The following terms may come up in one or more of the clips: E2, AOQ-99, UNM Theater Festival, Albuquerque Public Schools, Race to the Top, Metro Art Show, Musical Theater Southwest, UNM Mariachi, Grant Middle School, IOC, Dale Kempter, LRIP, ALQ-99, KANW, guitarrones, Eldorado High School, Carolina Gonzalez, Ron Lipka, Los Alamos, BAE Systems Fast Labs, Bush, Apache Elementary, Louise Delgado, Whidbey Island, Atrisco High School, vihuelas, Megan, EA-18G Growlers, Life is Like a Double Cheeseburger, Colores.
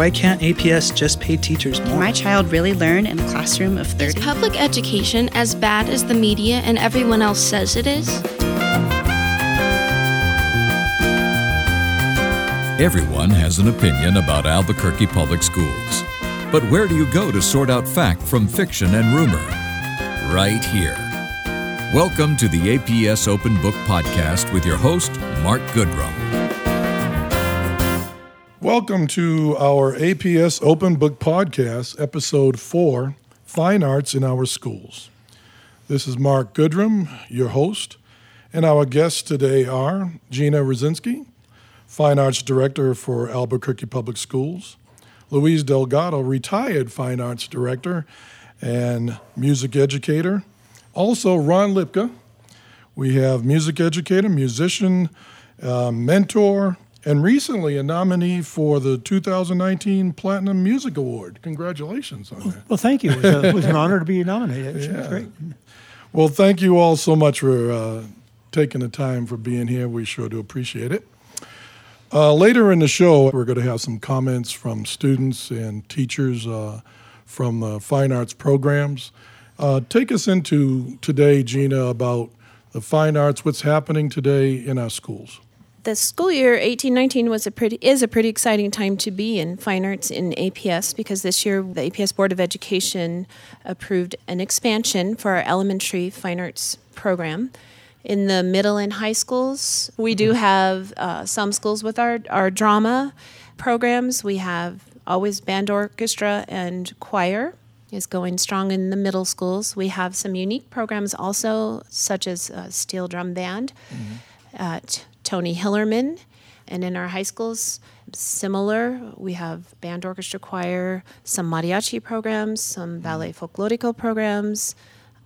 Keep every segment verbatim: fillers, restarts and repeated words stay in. Why can't A P S just pay teachers more? Can my child really learn in a classroom of thirty? Is public education as bad as the media and everyone else says it is? Everyone has an opinion about Albuquerque Public Schools. But where do you go to sort out fact from fiction and rumor? Right here. Welcome to the A P S Open Book Podcast with your host, Mark Goodrum. Welcome to our A P S Open Book Podcast, Episode four, Fine Arts in Our Schools. This is Mark Goodrum, your host, and our guests today are Gina Rosinski, Fine Arts Director for Albuquerque Public Schools, Louise Delgado, retired Fine Arts Director and music educator. Also, Ron Lipka. We have music educator, musician, uh, mentor, and recently a nominee for the two thousand nineteen Platinum Music Award. Congratulations on that. Well, thank you. It was, a, it was an honor to be nominated. It yeah. was great. Well, thank you all so much for uh, taking the time for being here. We sure do appreciate it. Uh, later in the show, we're going to have some comments from students and teachers uh, from the fine arts programs. Uh, take us into today, Gina, about the fine arts, what's happening today in our schools. The school year eighteen nineteen was a pretty is a pretty exciting time to be in fine arts in A P S, because this year the A P S Board of Education approved an expansion for our elementary fine arts program. In the middle and high schools, we do have uh, some schools with our, our drama programs. We have always band orchestra and choir is going strong in the middle schools. We have some unique programs also, such as uh, steel drum band mm-hmm. at Tony Hillerman. And in our high schools, similar, we have band orchestra choir, some mariachi programs, some ballet folklórico programs,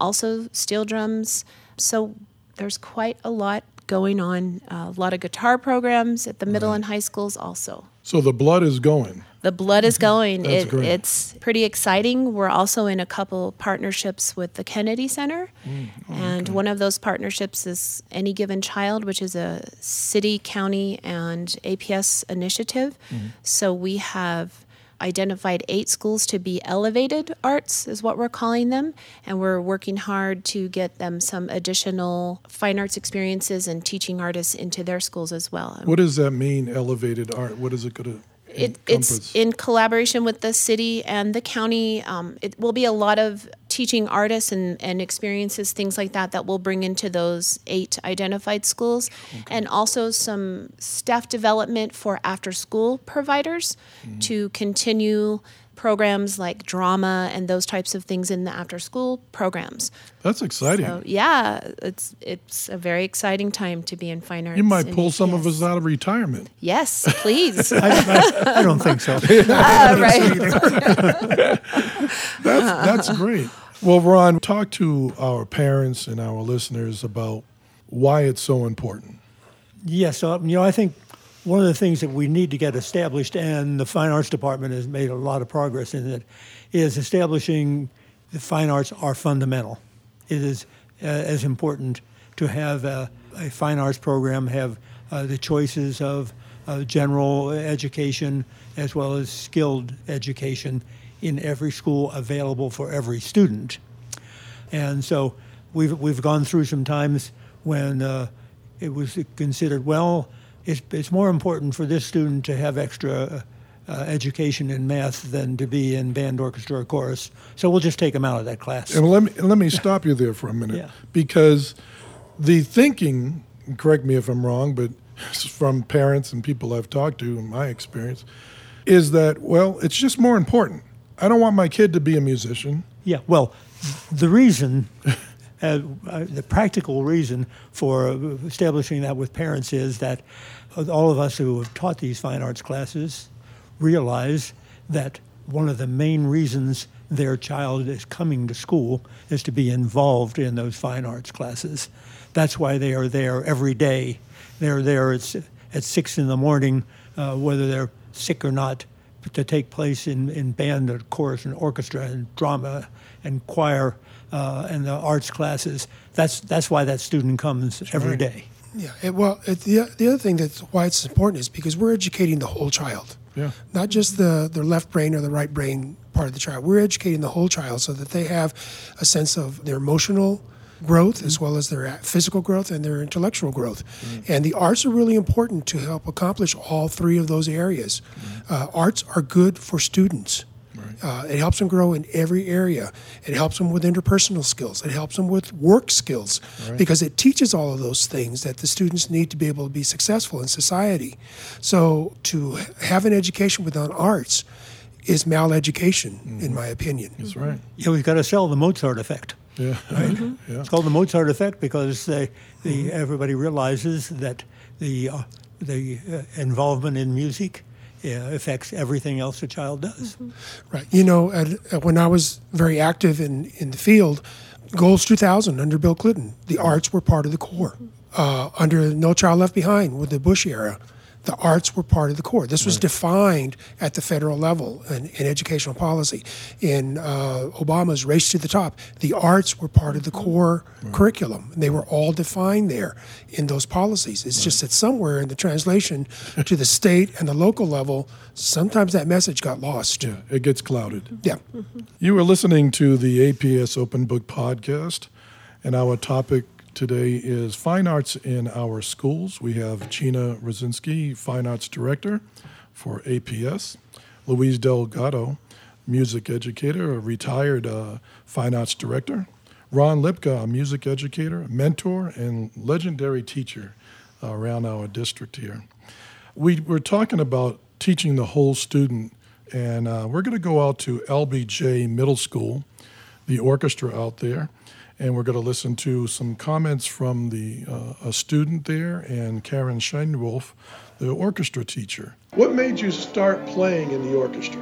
also steel drums. So there's quite a lot going on, uh, a lot of guitar programs at the middle right. and high schools also. So the blood is going. The blood is going. That's it, great. It's pretty exciting. We're also in a couple partnerships with the Kennedy Center. Mm, oh and one of those partnerships is Any Given Child, which is a city, county, and A P S initiative. Mm-hmm. So we have identified eight schools to be elevated arts is what we're calling them, and we're working hard to get them some additional fine arts experiences and teaching artists into their schools as well. What does that mean, elevated art? What is it going to it, encompass? It's in collaboration with the city and the county. Um, it will be a lot of teaching artists and, and experiences, things like that, that we'll bring into those eight identified schools, okay. and also some staff development for after-school providers mm-hmm. to continue programs like drama and those types of things in the after-school programs. That's exciting. So, yeah, it's it's a very exciting time to be in fine arts. You might pull some yes. of us out of retirement. Yes, please. I, I, I don't think so. Ah, right. that's, that's great. Well, Ron, talk to our parents and our listeners about why it's so important. Yes, uh, you know, I think one of the things that we need to get established, and the Fine Arts Department has made a lot of progress in it, is establishing the fine arts are fundamental. It is uh, as important to have a, a fine arts program, have uh, the choices of uh, general education as well as skilled education in every school available for every student. And so we've we've gone through some times when uh, it was considered, well, it's, it's more important for this student to have extra uh, education in math than to be in band orchestra or chorus, so we'll just take them out of that class. And let me, let me stop you there for a minute, yeah. because the thinking, correct me if I'm wrong, but from parents and people I've talked to in my experience, is that, well, it's just more important. I don't want my kid to be a musician. Yeah, well, the reason, uh, the practical reason for establishing that with parents is that all of us who have taught these fine arts classes realize that one of the main reasons their child is coming to school is to be involved in those fine arts classes. That's why they are there every day. They're there at, at six in the morning, uh, whether they're sick or not, to take place in, in band and chorus and orchestra and drama and choir uh, and the arts classes. That's that's why that student comes every day. Yeah, it, well, it, the the other thing that's why it's important is because we're educating the whole child. Yeah. Not just the, the left brain or the right brain part of the child. We're educating the whole child so that they have a sense of their emotional growth mm-hmm. as well as their physical growth and their intellectual growth. Mm-hmm. And the arts are really important to help accomplish all three of those areas. Mm-hmm. Uh, arts are good for students. Right. Uh, it helps them grow in every area. It helps them with interpersonal skills. It helps them with work skills right. because it teaches all of those things that the students need to be able to be successful in society. So to have an education without arts is maleducation, mm-hmm. in my opinion. That's right. Yeah, we've got to sell the Mozart effect. Yeah. Right? Mm-hmm. Yeah. It's called the Mozart effect because they, the, mm-hmm. everybody realizes that the, uh, the uh, involvement in music Yeah, affects everything else a child does. Mm-hmm. Right. You know, at, at when I was very active in, in the field, Goals two thousand under Bill Clinton, the arts were part of the core. Uh, under No Child Left Behind with the Bush era, the arts were part of the core. This was right. defined at the federal level in, in educational policy. In uh, Obama's Race to the Top, the arts were part of the core right. curriculum. They were all defined there in those policies. It's right. just that somewhere in the translation to the state and the local level, sometimes that message got lost. Yeah, it gets clouded. Yeah. Mm-hmm. You were listening to the A P S Open Book Podcast, and our topic today is Fine Arts in Our Schools. We have Gina Rosinski, Fine Arts Director for A P S, Louise Delgado, Music Educator, a retired uh, Fine Arts Director, Ron Lipka, a music educator, mentor, and legendary teacher uh, around our district here. We were talking about teaching the whole student, and uh, we're going to go out to L B J Middle School, the orchestra out there, and we're going to listen to some comments from the uh, a student there and Karen Scheinwolf, the orchestra teacher. What made you start playing in the orchestra?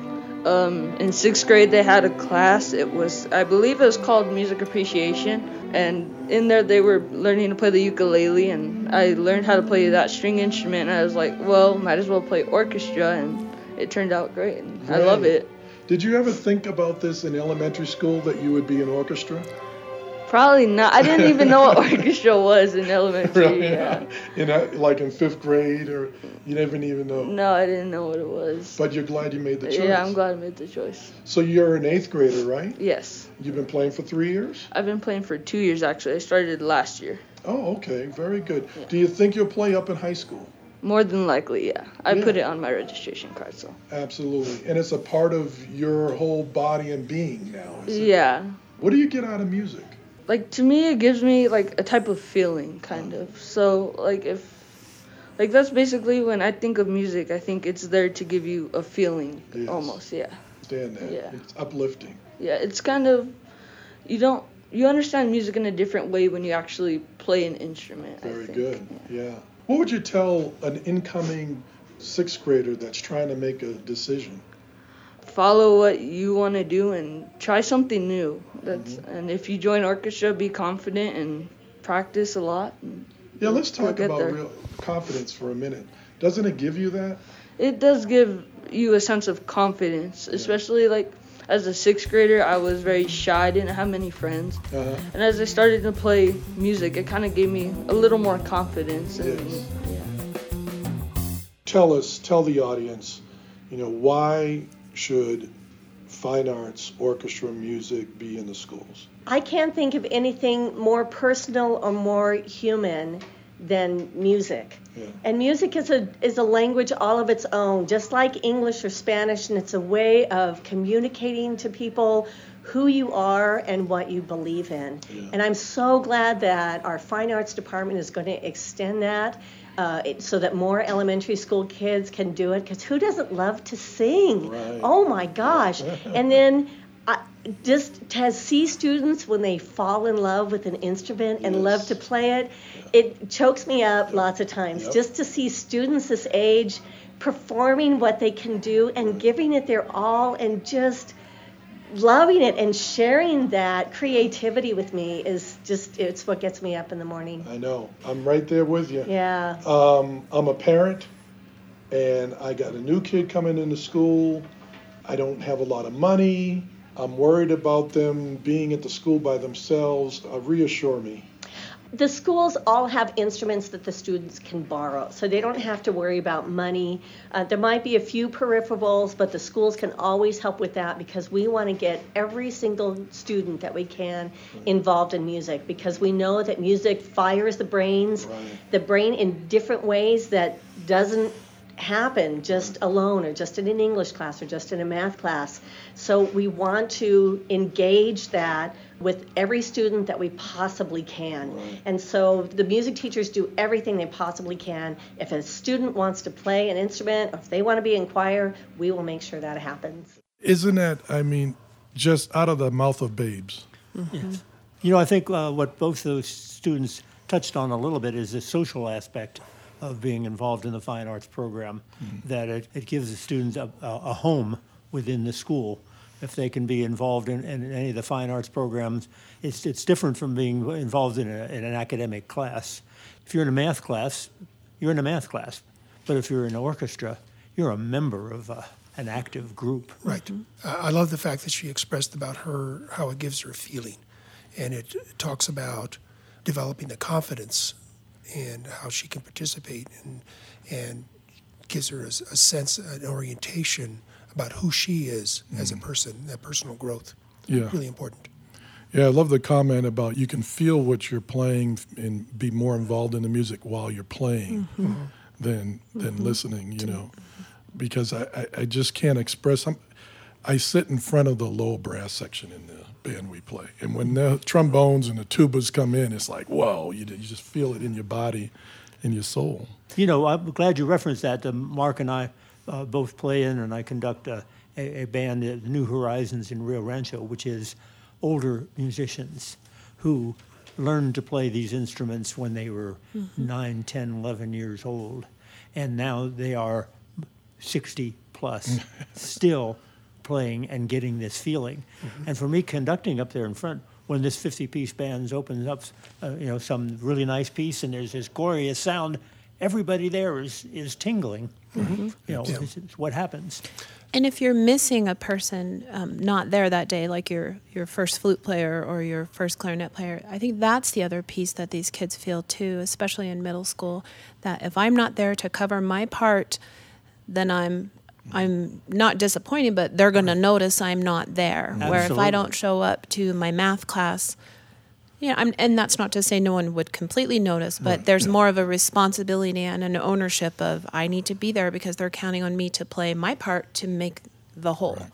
Um, in sixth grade, they had a class. It was, I believe it was called Music Appreciation. And in there, they were learning to play the ukulele. And I learned how to play that string instrument. And I was like, well, might as well play orchestra. And it turned out great. And right. I love it. Did you ever think about this in elementary school, that you would be an orchestra? Probably not. I didn't even know what orchestra was in elementary. Right, yeah. You know, like in fifth grade, or you didn't even know. No, I didn't know what it was. But you're glad you made the choice. Yeah, I'm glad I made the choice. So you're an eighth grader, right? Yes. You've been playing for three years? I've been playing for two years, actually. I started last year. Oh, okay. Very good. Yeah. Do you think you'll play up in high school? More than likely, yeah. I yeah. put it on my registration card, so. Absolutely. And it's a part of your whole body and being now, isn't yeah. it? Yeah. What do you get out of music? Like, to me, it gives me, like, a type of feeling, kind of. So, like, if, like, that's basically when I think of music, I think it's there to give you a feeling, yes. almost, yeah. Understand that. Yeah. It's uplifting. Yeah, it's kind of, you don't, you understand music in a different way when you actually play an instrument, Very I think. good, yeah. yeah. What would you tell an incoming sixth grader that's trying to make a decision? Follow what you want to do and try something new. That's mm-hmm. and if you join orchestra, be confident and practice a lot. And yeah, let's talk about real confidence for a minute. Doesn't it give you that? It does give you a sense of confidence, yeah. especially like as a sixth grader. I was very shy. I didn't have many friends. Uh-huh. And as I started to play music, it kind of gave me a little more confidence. Yes. And, yeah. Tell us, tell the audience, you know, why should fine arts, orchestra, music be in the schools? I can't think of anything more personal or more human than music. Yeah. And music is a is a language all of its own, just like English or Spanish, and it's a way of communicating to people who you are and what you believe in. Yeah. And I'm so glad that our fine arts department is going to extend that Uh, it, so that more elementary school kids can do it, because who doesn't love to sing? Right. Oh my gosh. And then uh, just to see students when they fall in love with an instrument and yes. love to play it, yeah. it chokes me up yep. lots of times. Yep. Just to see students this age performing what they can do and right. giving it their all and just loving it and sharing that creativity with me is just, it's what gets me up in the morning. I know. I'm right there with you. Yeah. Um, I'm a parent, and I got a new kid coming into school. I don't have a lot of money. I'm worried about them being at the school by themselves. Uh, reassure me. the schools all have instruments that the students can borrow, so they don't have to worry about money. Uh, there might be a few peripherals, but the schools can always help with that because we want to get every single student that we can involved in music, because we know that music fires the brains, right. the brain in different ways that doesn't happen just alone or just in an English class or just in a math class. So we want to engage that with every student that we possibly can. Right. And so the music teachers do everything they possibly can. If a student wants to play an instrument, or if they want to be in choir, we will make sure that happens. Isn't that, I mean, just out of the mouth of babes? Mm-hmm. Yes. You know, I think uh, what both those students touched on a little bit is the social aspect of being involved in the fine arts program, mm-hmm. that it, it gives the students a, a home within the school. If they can be involved in, in any of the fine arts programs, it's it's different from being involved in, a, in an academic class. If you're in a math class, you're in a math class. But if you're in an orchestra, you're a member of a, an active group. Right. Mm-hmm. I love the fact that she expressed about her, how it gives her a feeling. And it talks about developing the confidence and how she can participate, and and gives her a, a sense, an orientation about who she is mm. as a person, that personal growth. Yeah. Really important. Yeah, I love the comment about you can feel what you're playing and be more involved in the music while you're playing mm-hmm. than than mm-hmm. listening, you know, because I, I, I just can't express. I'm, I sit in front of the low brass section in the band we play. And when the trombones and the tubas come in, it's like, whoa, you, you just feel it in your body, in your soul. You know, I'm glad you referenced that. Mark and I uh, both play in, and I conduct a, a, a band, New Horizons in Rio Rancho, which is older musicians who learned to play these instruments when they were mm-hmm. nine, ten, eleven years old. And now they are sixty plus still playing and getting this feeling. Mm-hmm. And for me, conducting up there in front, when this fifty-piece band opens up, uh, you know, some really nice piece, and there's this glorious sound, everybody there is is tingling. Mm-hmm. You know, yeah. it's, it's what happens. And if you're missing a person um, not there that day, like your, your first flute player or your first clarinet player, I think that's the other piece that these kids feel too, especially in middle school, that if I'm not there to cover my part, then I'm I'm not disappointed, but they're going right. to notice I'm not there. Absolutely. Where if I don't show up to my math class, yeah, I'm, and that's not to say no one would completely notice, but right. there's yeah. more of a responsibility and an ownership of I need to be there because they're counting on me to play my part to make the whole. Right.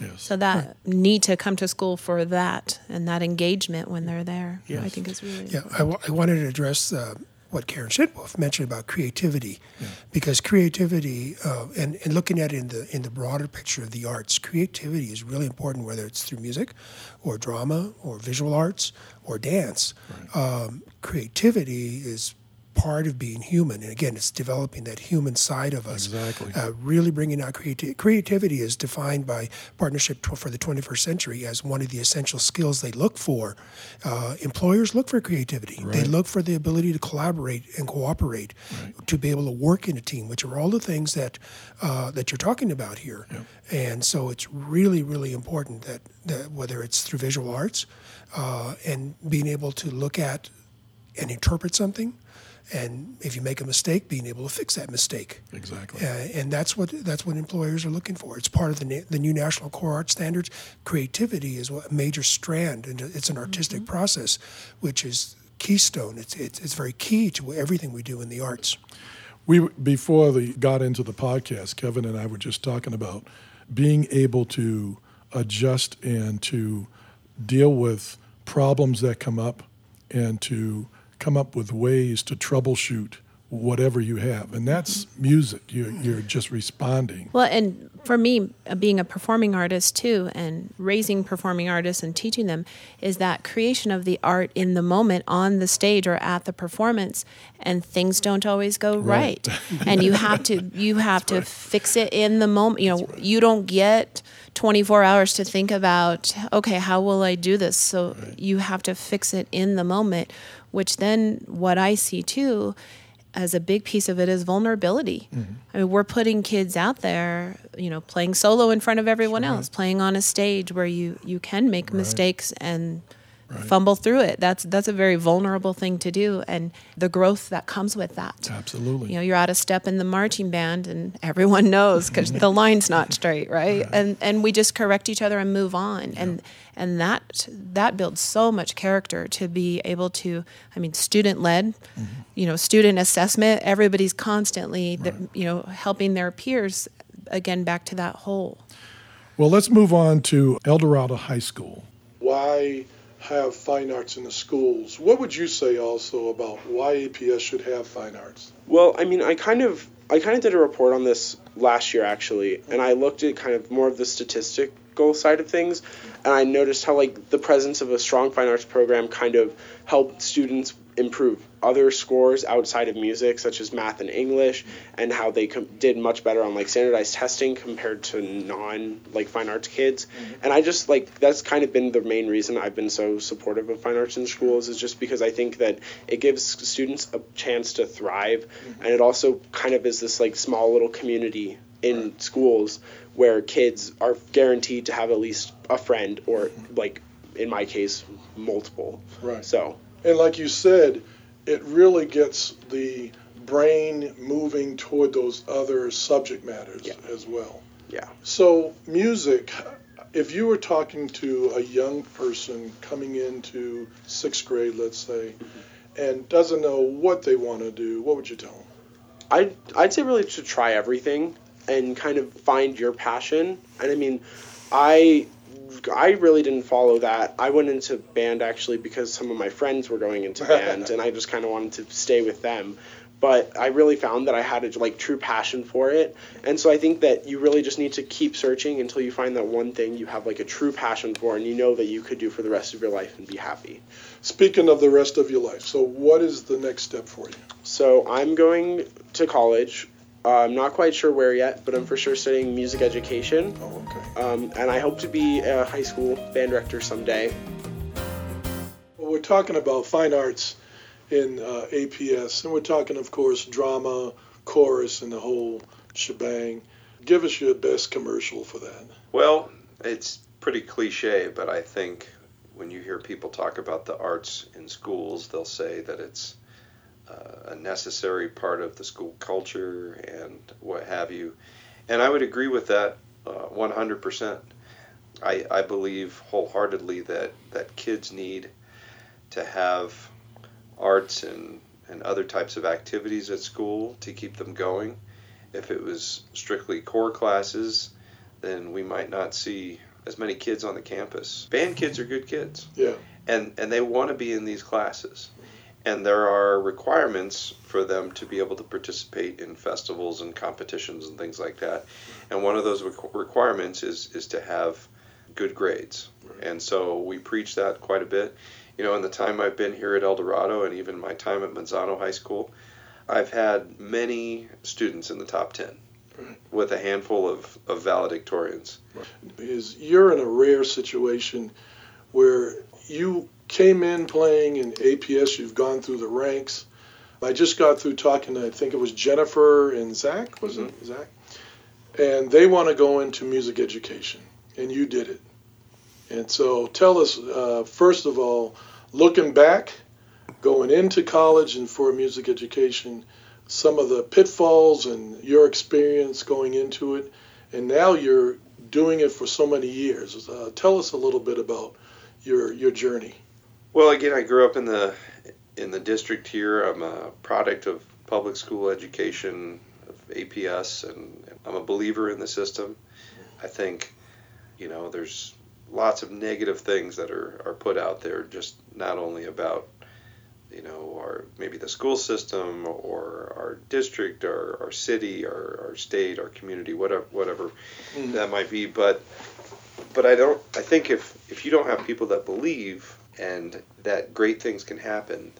Yes. So that right. need to come to school for that and that engagement when they're there, yes. I think is really yeah, I, w- I wanted to address Uh, what Karen Scheinwolf mentioned about creativity, yeah. because creativity, uh, and, and looking at it in the in the broader picture of the arts, creativity is really important, whether it's through music or drama or visual arts or dance. Right. Um, creativity is part of being human, and again, it's developing that human side of us. Exactly. Uh, really bringing out creativity. Creativity is defined by Partnership for the twenty-first Century as one of the essential skills they look for. Uh, employers look for creativity. Right. They look for the ability to collaborate and cooperate, right. to be able to work in a team, which are all the things that uh, that you're talking about here. Yep. And so it's really, really important that, that whether it's through visual arts uh, and being able to look at and interpret something. And if you make a mistake, being able to fix that mistake. Exactly. Uh, and that's what that's what employers are looking for. It's part of the na- the new National Core Art Standards. Creativity is a major strand, and it's an artistic mm-hmm. process, which is keystone. It's, it's it's very key to everything we do in the arts. We before we got into the podcast, Kevin and I were just talking about being able to adjust and to deal with problems that come up and to come up with ways to troubleshoot whatever you have. And that's music. You're, you're just responding. Well, and for me, being a performing artist too, and raising performing artists and teaching them, is that creation of the art in the moment on the stage or at the performance, and things don't always go right. right. And you have to you have that's to right. fix it in the moment. You know, right. you don't get twenty-four hours to think about, okay, how will I do this? So right. you have to fix it in the moment, which then what I see too as a big piece of it is vulnerability. Mm-hmm. I mean, we're putting kids out there, you know, playing solo in front of everyone right. else, playing on a stage where you, you can make right. mistakes and right. fumble through it. That's that's a very vulnerable thing to do, and the growth that comes with that. Absolutely. You know, you're out of step in the marching band, and everyone knows because the line's not straight, right? right? And and we just correct each other and move on. Yeah. And and that that builds so much character to be able to. I mean, student led, mm-hmm. you know, student assessment. Everybody's constantly, right. the, you know, helping their peers. Again, back to that whole. Well, let's move on to Eldorado High School. Why have fine arts in the schools? What would you say also about why A P S should have fine arts? Well, I mean, I kind of I kind of did a report on this last year, actually, and I looked at kind of more of the statistical side of things, and I noticed how, like, the presence of a strong fine arts program kind of helped students improve other scores outside of music, such as math and English, and how they com- did much better on, like, standardized testing compared to non, like, fine arts kids. Mm-hmm. And I just, like, that's kind of been the main reason I've been so supportive of fine arts in schools, is just because I think that it gives students a chance to thrive, mm-hmm. and it also kind of is this, like, small little community in right. schools where kids are guaranteed to have at least a friend, or, like, in my case, multiple. Right. So... And like you said, it really gets the brain moving toward those other subject matters yeah. as well. Yeah. So music, if you were talking to a young person coming into sixth grade, let's say, mm-hmm. and doesn't know what they want to do, what would you tell them? I'd, I'd say really to try everything and kind of find your passion. And I mean, I... I really didn't follow that. I went into band, actually, because some of my friends were going into band, and I just kind of wanted to stay with them. But I really found that I had a, like, true passion for it. And so I think that you really just need to keep searching until you find that one thing you have, like, a true passion for, and you know that you could do for the rest of your life and be happy. Speaking of the rest of your life, so what is the next step for you? So I'm going to college. Uh, I'm not quite sure where yet, but I'm for sure studying music education. Oh, okay. Um, and I hope to be a high school band director someday. Well, we're talking about fine arts in uh, A P S, and we're talking, of course, drama, chorus, and the whole shebang. Give us your best commercial for that. Well, it's pretty cliche, but I think when you hear people talk about the arts in schools, they'll say that it's Uh, a necessary part of the school culture and what have you. And I would agree with that uh, one hundred percent. I, I believe wholeheartedly that, that kids need to have arts and, and other types of activities at school to keep them going. If it was strictly core classes, then we might not see as many kids on the campus. Band kids are good kids. Yeah. And, and they want to be in these classes. And there are requirements for them to be able to participate in festivals and competitions and things like that. And one of those requirements is is to have good grades. Right. And so we preach that quite a bit. You know, in the time I've been here at El Dorado and even my time at Manzano High School, I've had many students in the top ten right. with a handful of, of valedictorians. Right. Because you're in a rare situation where you came in playing in A P S, you've gone through the ranks. I just got through talking to, I think it was Jennifer and Zach, was mm-hmm. it Zach? And they want to go into music education, and you did it. And so tell us, uh, first of all, looking back, going into college and for music education, some of the pitfalls and your experience going into it, and now you're doing it for so many years. Uh, tell us a little bit about your your journey. Well, again, I grew up in the in the district here. I'm a product of public school education, of A P S, and I'm a believer in the system. I think, you know, there's lots of negative things that are, are put out there, just not only about, you know, our maybe the school system or our district or our city or our state, our community, whatever whatever mm. that might be, but But I don't. I think if, if you don't have people that believe and that great things can happen,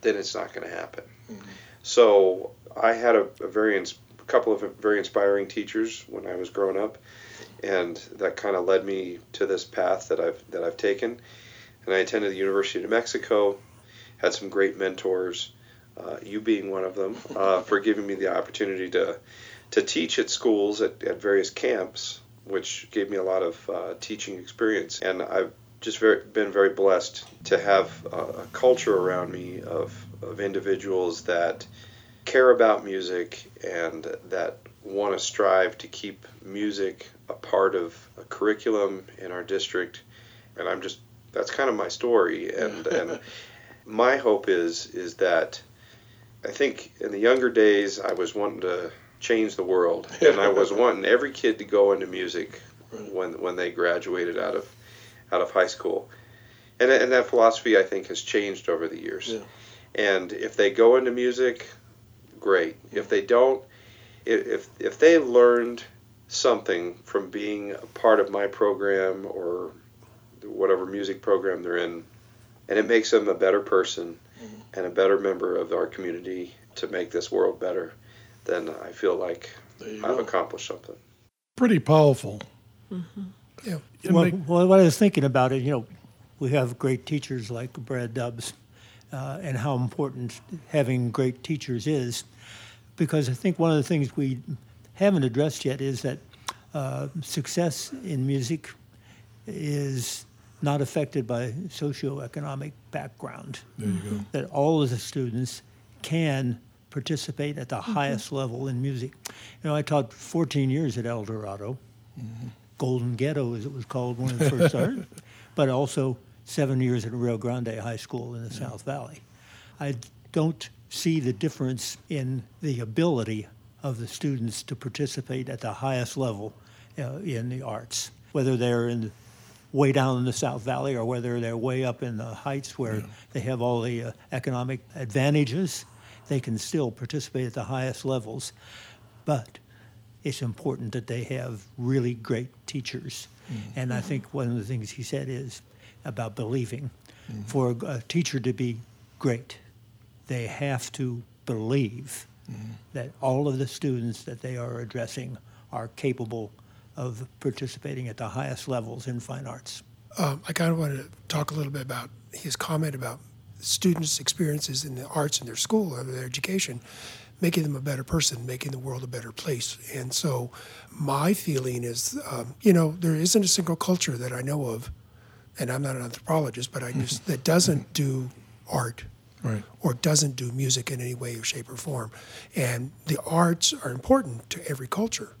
then it's not going to happen. Mm-hmm. So I had a, a very ins- couple of very inspiring teachers when I was growing up, and that kind of led me to this path that I've that I've taken. And I attended the University of New Mexico, had some great mentors, uh, you being one of them, uh, for giving me the opportunity to to teach at schools at, at various camps, which gave me a lot of uh, teaching experience. And I've just very, been very blessed to have a, a culture around me of, of individuals that care about music and that want to strive to keep music a part of a curriculum in our district. And I'm just, that's kind of my story. And, and my hope is, is that I think in the younger days, I was wanting to change the world. And I was wanting every kid to go into music when when they graduated out of out of high school. And, and that philosophy, I think, has changed over the years. Yeah. And if they go into music, great. If they don't, if if they learned something from being a part of my program or whatever music program they're in, and it makes them a better person mm-hmm. and a better member of our community to make this world better, then I feel like I've go. accomplished something. Pretty powerful. Mm-hmm. Yeah. Well, make... well, what I was thinking about it, you know, we have great teachers like Brad Dobbs, uh, and how important having great teachers is, because I think one of the things we haven't addressed yet is that uh, success in music is not affected by socioeconomic background. There you go. That all of the students can participate at the mm-hmm. highest level in music. You know, I taught fourteen years at Eldorado. Mm-hmm. Golden Ghetto, as it was called when it first started, but also seven years at Rio Grande High School in the yeah. South Valley. I don't see the difference in the ability of the students to participate at the highest level uh, in the arts, whether they're in way down in the South Valley or whether they're way up in the heights where yeah. they have all the uh, economic advantages. They can still participate at the highest levels, but it's important that they have really great teachers. Mm-hmm. And I think one of the things he said is about believing. Mm-hmm. For a teacher to be great, they have to believe mm-hmm. that all of the students that they are addressing are capable of participating at the highest levels in fine arts. Um, I kind of wanted to talk a little bit about his comment about students' experiences in the arts in their school or their education, making them a better person, making the world a better place. And so my feeling is, um, you know, there isn't a single culture that I know of, and I'm not an anthropologist, but I just, that doesn't do art right. or doesn't do music in any way or shape or form. And the arts are important to every culture.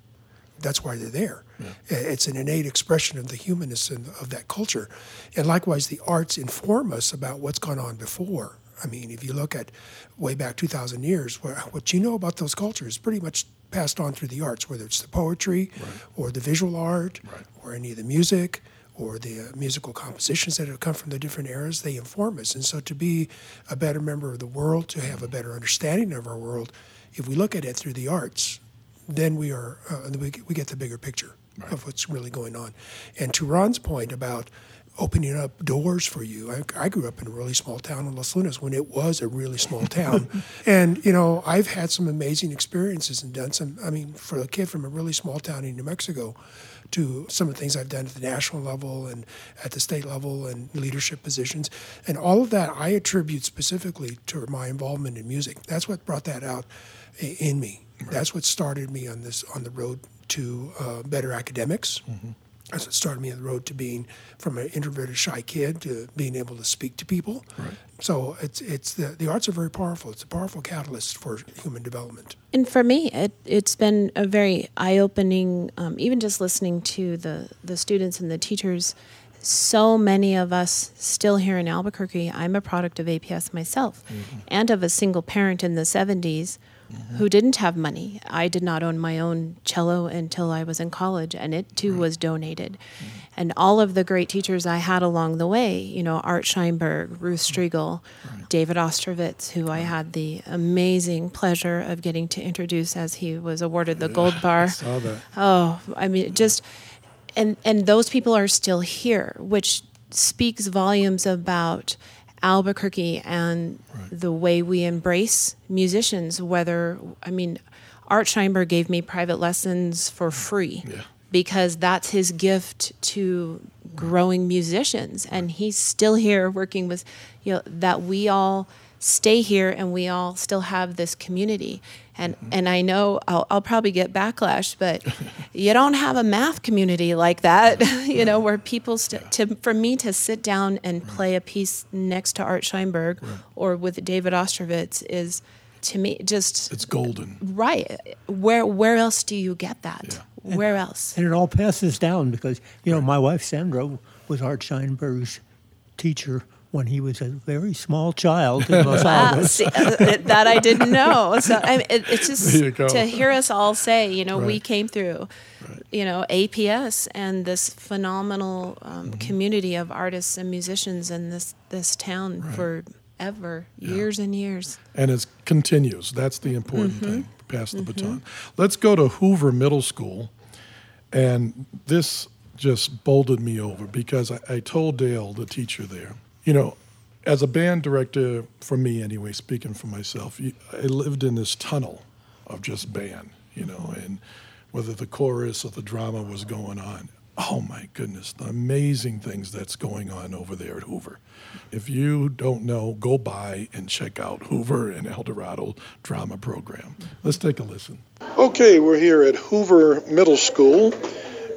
That's why they're there. Yeah. It's an innate expression of the humanness and of that culture. And likewise, the arts inform us about what's gone on before. I mean, if you look at way back two thousand years, what you know about those cultures pretty much passed on through the arts, whether it's the poetry right. or the visual art right. or any of the music or the musical compositions that have come from the different eras, they inform us. And so to be a better member of the world, to have a better understanding of our world, if we look at it through the arts, then we are uh, we get the bigger picture right. of what's really going on. And to Ron's point about opening up doors for you. I, I grew up in a really small town in Los Lunas when it was a really small town. And, you know, I've had some amazing experiences and done some, I mean, for a kid from a really small town in New Mexico to some of the things I've done at the national level and at the state level and leadership positions. And all of that I attribute specifically to my involvement in music. That's what brought that out in me. Right. That's what started me on this on the road to uh, better academics. Mm-hmm. That's what started me on the road to being from an introverted, shy kid to being able to speak to people. Right. So it's it's the, the arts are very powerful. It's a powerful catalyst for human development. And for me, it, it's been a very eye-opening, um, even just listening to the, the students and the teachers. So many of us still here in Albuquerque, I'm a product of A P S myself mm-hmm. and of a single parent in the seventies mm-hmm. who didn't have money. I did not own my own cello until I was in college, and it too right. was donated. Mm-hmm. And all of the great teachers I had along the way, you know, Art Scheinberg, Ruth Striegel, right. David Ostrovitz, who right. I had the amazing pleasure of getting to introduce as he was awarded the gold bar. I saw that. Oh, I mean, just... And and those people are still here, which speaks volumes about Albuquerque and right. the way we embrace musicians. Whether, I mean, Art Scheinberg gave me private lessons for free yeah. because that's his gift to growing musicians. And he's still here working with, you know, that we all stay here and we all still have this community. And mm-hmm. and I know I'll, I'll probably get backlash, but you don't have a math community like that, you know, where people, st- to, for me to sit down and play a piece next to Art Scheinberg or with David Ostrovitz is, to me, just... It's golden. Right. Where where else do you get that? Yeah. Where and, else? And it all passes down because, you know, my wife, Sandra, was Art Scheinberg's teacher when he was a very small child in Los Alamos. Ah, uh, that I didn't know. So I mean, it, it's just to hear us all say, you know, right. we came through, right. you know, A P S and this phenomenal um, mm-hmm. community of artists and musicians in this, this town right. forever, yeah. years and years. And it continues. That's the important mm-hmm. thing, pass the mm-hmm. baton. Let's go to Hoover Middle School. And this just bowled me over because I, I told Dale, the teacher there, you know, as a band director, for me anyway, speaking for myself, I lived in this tunnel of just band, you know, and whether the chorus or the drama was going on. Oh, my goodness, the amazing things that's going on over there at Hoover. If you don't know, go by and check out Hoover and Eldorado Drama Program. Let's take a listen. Okay, we're here at Hoover Middle School.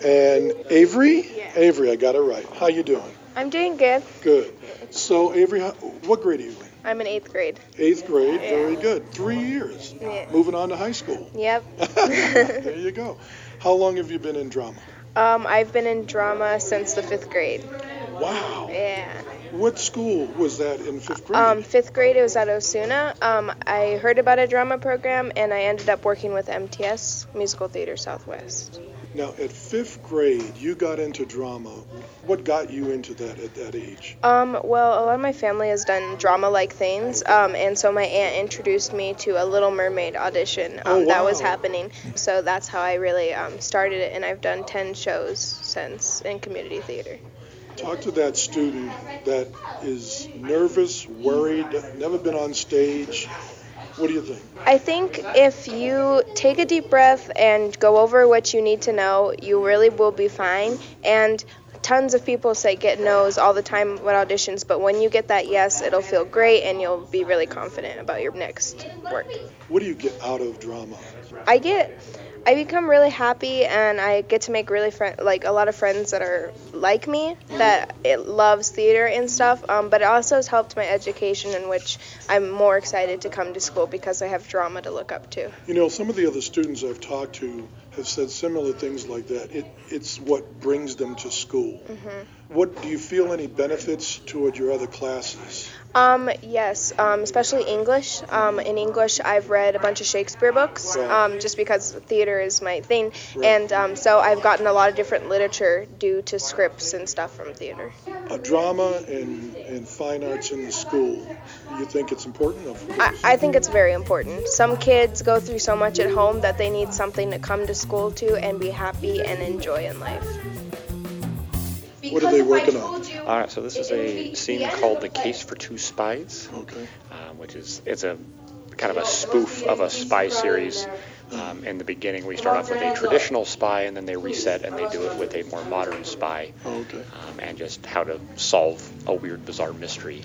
And Avery? Yeah. Avery, I got it right. How you doing? I'm doing good. Good. So, Avery, what grade are you in? I'm in eighth grade. Eighth grade, yeah. Very good. Three years. Yeah. Moving on to high school. Yep. There you go. How long have you been in drama? Um, I've been in drama since the fifth grade. Wow. Yeah. What school was that in fifth grade? Um, fifth grade, it was at Osuna. Um, I heard about a drama program, and I ended up working with M T S, Musical Theater Southwest. Now, at fifth grade, you got into drama. What got you into that at that age? Um, well, a lot of my family has done drama-like things, um, and so my aunt introduced me to a Little Mermaid audition um, oh, wow. that was happening. So that's how I really um, started it, and I've done ten shows since in community theater. Talk to that student that is nervous, worried, never been on stage. What do you think? I think if you take a deep breath and go over what you need to know, you really will be fine. And tons of people say get no's all the time with auditions, but when you get that yes, it'll feel great and you'll be really confident about your next work. What do you get out of drama? I get... I become really happy, and I get to make really fr- like a lot of friends that are like me, that it loves theater and stuff, um, but it also has helped my education, in which I'm more excited to come to school because I have drama to look up to. You know, some of the other students I've talked to have said similar things like that. It, it's what brings them to school. Mm-hmm. What, do you feel any benefits toward your other classes? Um, yes, um, especially English. Um, in English, I've read a bunch of Shakespeare books, um, just because theater is my thing. Right. And um, so I've gotten a lot of different literature due to scripts and stuff from theater. A drama and, and fine arts in the school, you think it's important? I, I think it's very important. Some kids go through so much at home that they need something to come to school to and be happy and enjoy in life. What are they working on? All right, so this is a scene called The Case for Two Spies, okay. um, which is it's a kind of a spoof of a spy series. Um, in the beginning, we start off with a traditional spy, and then they reset and they do it with a more modern spy, okay. um, and just how to solve a weird, bizarre mystery.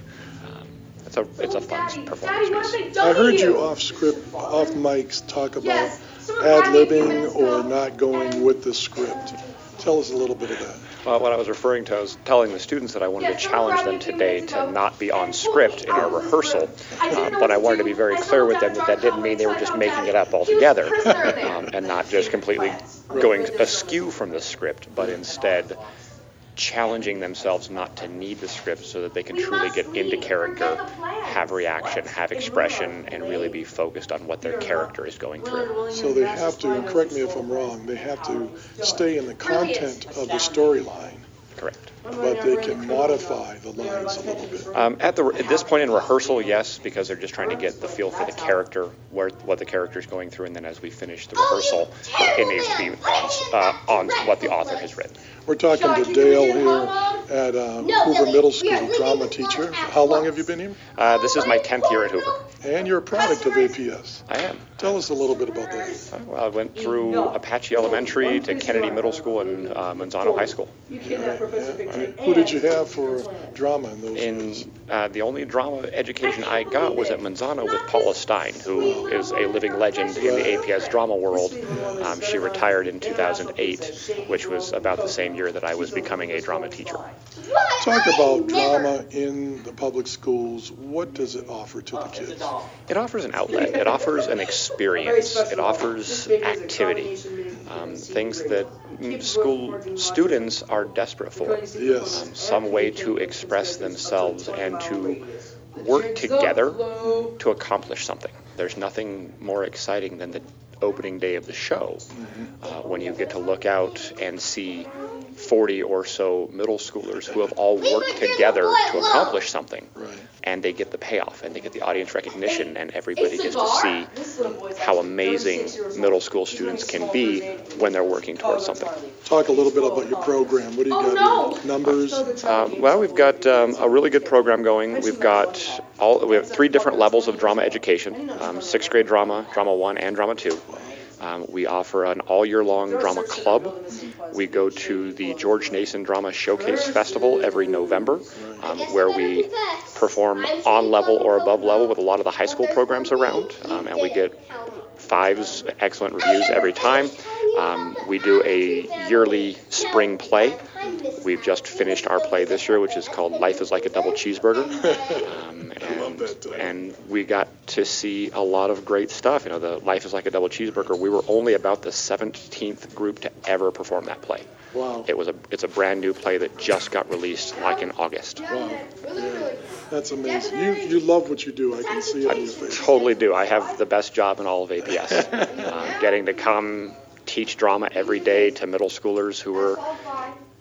Um, it's a it's a fun performance piece. I heard you off script, off mics, talk about ad-libbing or not going with the script. Tell us a little bit of that. Well, what I was referring to is telling the students that I wanted to challenge them today to not be on script in our rehearsal, uh, but I wanted to be very clear with them that that didn't mean they were just making it up altogether um, and not just completely going askew from the script, but instead challenging themselves not to need the script so that they can truly get into character, have reaction, have expression, and really be focused on what their character is going through. So they have to, and correct me if I'm wrong, they have to stay in the content of the storyline. Correct. But they can modify the lines a little bit. Um, at the at this point in rehearsal, yes, because they're just trying to get the feel for the character, where what the character is going through, and then as we finish the rehearsal, it needs to be on, uh, on what the author has written. We're talking to Dale here at um, no, Hoover no, Middle School, drama teacher. How long have you been here? Uh, this is my tenth year at Hoover. And you're a product of A P S. I am. Tell us a little bit about that. Uh, well, I went through Apache Elementary to Kennedy Middle School and uh, Manzano High School. You can have Professor Victor. Who did you have for drama in those years? Uh, the only drama education I got was at Manzano with Paula Stein, who is a living legend in the A P S drama world. Um, she retired in two thousand eight, which was about the same year that I was becoming a drama teacher. Talk about drama in the public schools. What does it offer to the kids? It offers an outlet. It offers an experience. It offers activity. Um, things that school students are desperate for. Yes. Um, some way to express themselves and to work together to accomplish something. There's nothing more exciting than the opening day of the show, uh, when you get to look out and see forty or so middle schoolers who have all worked together to accomplish something, and they get the payoff and they get the audience recognition, and everybody gets to see how amazing middle school students can be when they're working towards something. Talk a little bit about your program. What do you got? Oh, no. Numbers? Uh, well, we've got um, a really good program going. We've got all we have three different levels of drama education: um, sixth grade drama, drama one, and drama two. Um, we offer an all-year-long drama club. We go to the George Nason Drama Showcase Festival every November, um, where we perform on level or above level with a lot of the high school programs around, um, and we get fives, excellent reviews every time. Um, we do a yearly spring play. We've just finished our play this year, which is called Life is Like a Double Cheeseburger. Um, and, and we got to see a lot of great stuff. You know, the Life is Like a Double Cheeseburger, we were only about the seventeenth group to ever perform that play. Wow. It was a, it's a brand new play that just got released like in August. Wow. Yeah. That's amazing. You you love what you do. I can see it in your face. I totally do. I have the best job in all of A P S. uh, getting to come teach drama every day to middle schoolers who are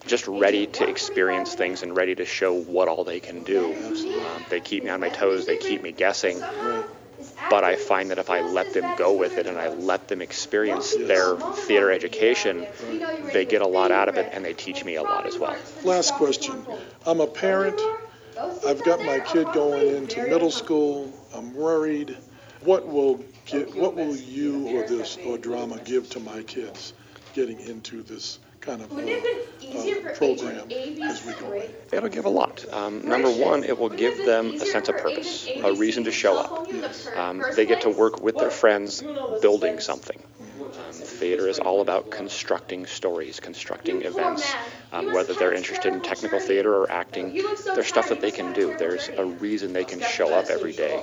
just ready to experience things and ready to show what all they can do. Um, they keep me on my toes, they keep me guessing, but I find that if I let them go with it and I let them experience their theater education, they get a lot out of it and they teach me a lot as well. Last question. I'm a parent. I've got my kid going into middle school. I'm worried. What will get, what will you or this or drama give to my kids getting into this kind of uh, uh, program as we go? It'll give a lot. Um, number one, it will give them a sense of purpose, a reason to show up. Yes. Um, they get to work with their friends building something. Um, theater is all about constructing stories, constructing events, um, whether they're interested in technical theater or acting. There's stuff that they can do. There's a reason they can show up every day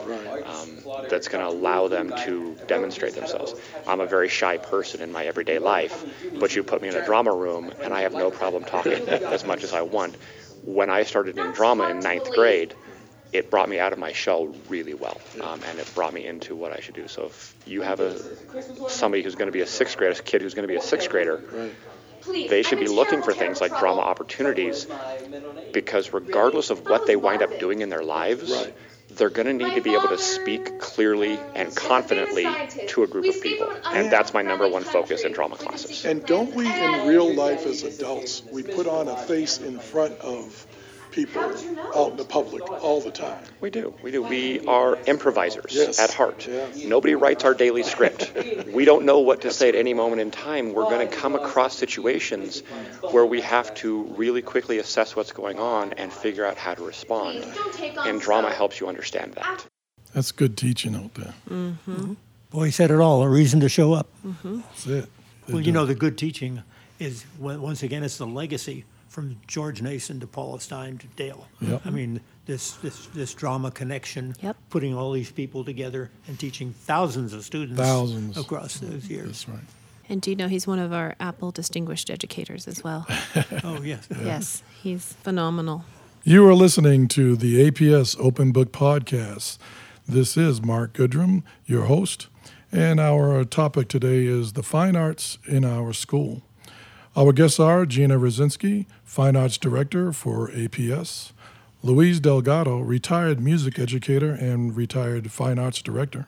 um, that's going to allow them to demonstrate themselves. I'm a very shy person in my everyday life, but you put me in a drama room and I have no problem talking as much as I want. When I started in drama in ninth grade, it brought me out of my shell really well, um, and it brought me into what I should do. So if you have a somebody who's going to be a sixth grader, a kid who's going to be a sixth grader, they should be looking for things like drama opportunities, because regardless of what they wind up doing in their lives, they're going to need to be able to speak clearly and confidently to a group of people. And that's my number one focus in drama classes. And don't we, in real life as adults, we put on a face in front of people out in the public all the time? We do. We do. We are improvisers yes. at heart. Yeah. Nobody writes our daily script. We don't know what to say at any moment in time. We're going to come across situations where we have to really quickly assess what's going on and figure out how to respond. And drama helps you understand that. That's good teaching out there. Mm-hmm. Mm-hmm. Boy said it all, a reason to show up. Mm-hmm. That's it. They well, do. You know, the good teaching is, once again, it's the legacy from George Nason to Paula Stein to Dale. Yep. I mean, this this this drama connection, yep. putting all these people together and teaching thousands of students thousands. across those years. That's right. And do you know he's one of our Apple Distinguished Educators as well? Oh, yes. Yeah. Yes, he's phenomenal. You are listening to the A P S Open Book Podcast. This is Mark Goodrum, your host, and our topic today is the fine arts in our school. Our guests are Gina Rosinski, Fine Arts Director for A P S, Louise Delgado, retired music educator and retired Fine Arts Director,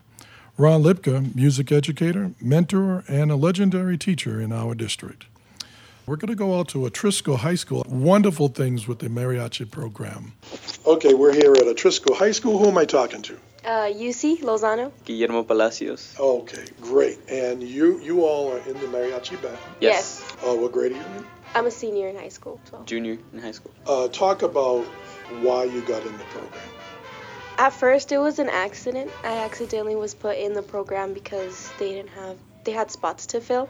Ron Lipka, music educator, mentor, and a legendary teacher in our district. We're going to go out to Atrisco High School. Wonderful things with the mariachi program. Okay, we're here at Atrisco High School. Who am I talking to? Uh, U C Lozano. Guillermo Palacios. Okay, great. And you you all are in the mariachi band? Yes. yes. Uh, what grade are you in? I'm a senior in high school. So. Junior in high school. Uh, talk about why you got in the program. At first, it was an accident. I accidentally was put in the program because they didn't have, they had spots to fill.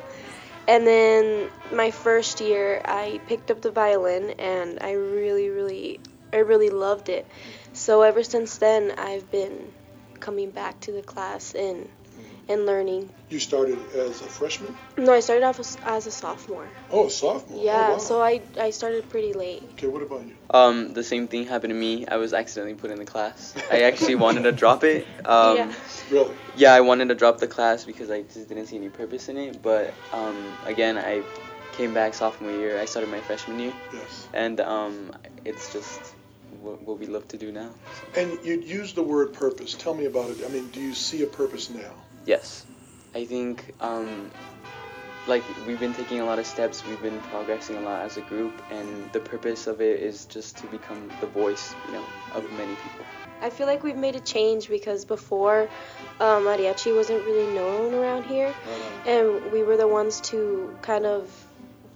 And then my first year, I picked up the violin, and I really, really, I really loved it. So ever since then, I've been coming back to the class and and learning. You started as a freshman? No, I started off as, as a sophomore. Oh, a sophomore. Yeah, oh, wow. so I, I started pretty late. Okay, what about you? Um, the same thing happened to me. I was accidentally put in the class. I actually wanted to drop it. Um, yeah. Really? Yeah, I wanted to drop the class because I just didn't see any purpose in it. But, um, again, I came back sophomore year. I started my freshman year. Yes. And um, it's just... what we love to do now. And you use the word purpose. Tell me about it. I mean, do you see a purpose now? Yes. I think, um, like, we've been taking a lot of steps. We've been progressing a lot as a group. And the purpose of it is just to become the voice, you know, of many people. I feel like we've made a change because before, um, mariachi wasn't really known around here. Oh. And we were the ones to kind of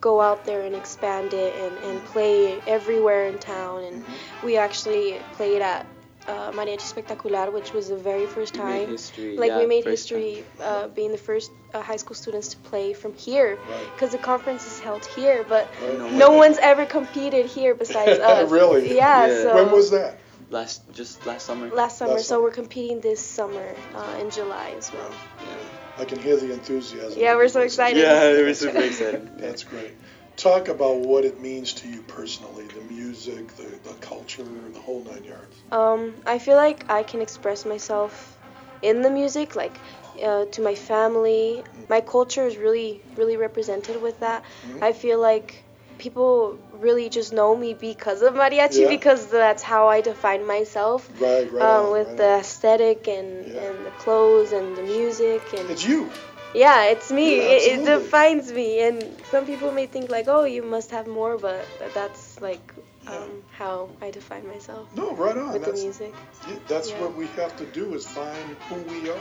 go out there and expand it and, and play everywhere in town. And we actually played at uh, Mariachi Espectacular, which was the very first time. We made history, like yeah, we made history uh, being the first uh, high school students to play from here, because right. the conference is held here, but right. no, no one's ever competed here besides us. Really? Yeah. yeah. So when was that? Last, just last summer. Last summer. Last so summer. We're competing this summer uh, in July as well. Yeah. I can hear the enthusiasm. Yeah, we're so excited. Yeah, we're super excited. That's great. Talk about what it means to you personally, the music, the, the culture, the whole nine yards. Um, I feel like I can express myself in the music, like uh, to my family. My culture is really, really represented with that. Mm-hmm. I feel like people really just know me because of mariachi, yeah. because that's how I define myself. Right, right. Um, on, with right the on. aesthetic and, yeah. and the clothes and the music. And it's you. Yeah, it's me. Yeah, it, it defines me. And some people may think like, oh, you must have more, but that's like um, yeah. how I define myself. No, right on. With that's, the music. Yeah, that's yeah. what we have to do is find who we are.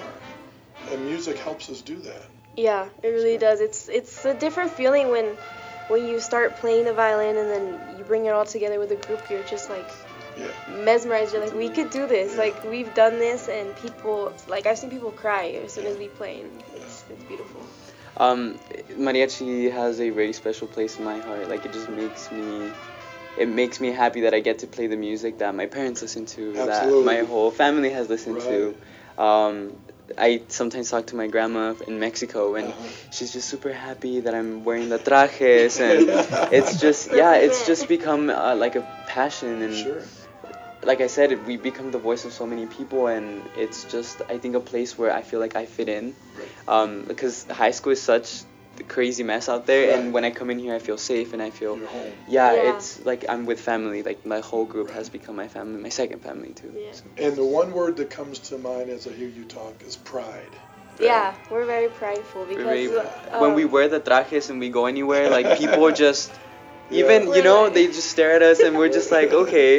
And music helps us do that. Yeah, it really so. does. It's it's a different feeling when... when you start playing the violin and then you bring it all together with a group, you're just like yeah. mesmerized. You're like, we could do this. Yeah. Like, we've done this, and people, like, I've seen people cry as soon as we play, and it's, it's beautiful. Um, mariachi has a very special place in my heart. Like, it just makes me, it makes me happy that I get to play the music that my parents listen to, Absolutely. that my whole family has listened right. to. Um, I sometimes talk to my grandma in Mexico, and uh-huh. she's just super happy that I'm wearing the trajes, and it's just, yeah, it's just become uh, like a passion, and sure. like I said, we become the voice of so many people, and it's just, I think, a place where I feel like I fit in, um, because high school is such a crazy mess out there, right. and when I come in here, I feel safe, and I feel, yeah, yeah, it's like I'm with family, like my whole group right. has become my family, my second family, too. Yeah. So. And the one word that comes to mind as I hear you talk is pride. Yeah, yeah. We're very prideful because... Very, um, when we wear the trajes and we go anywhere, like, people just... yeah. Even, you know, they just stare at us, and we're just like, okay.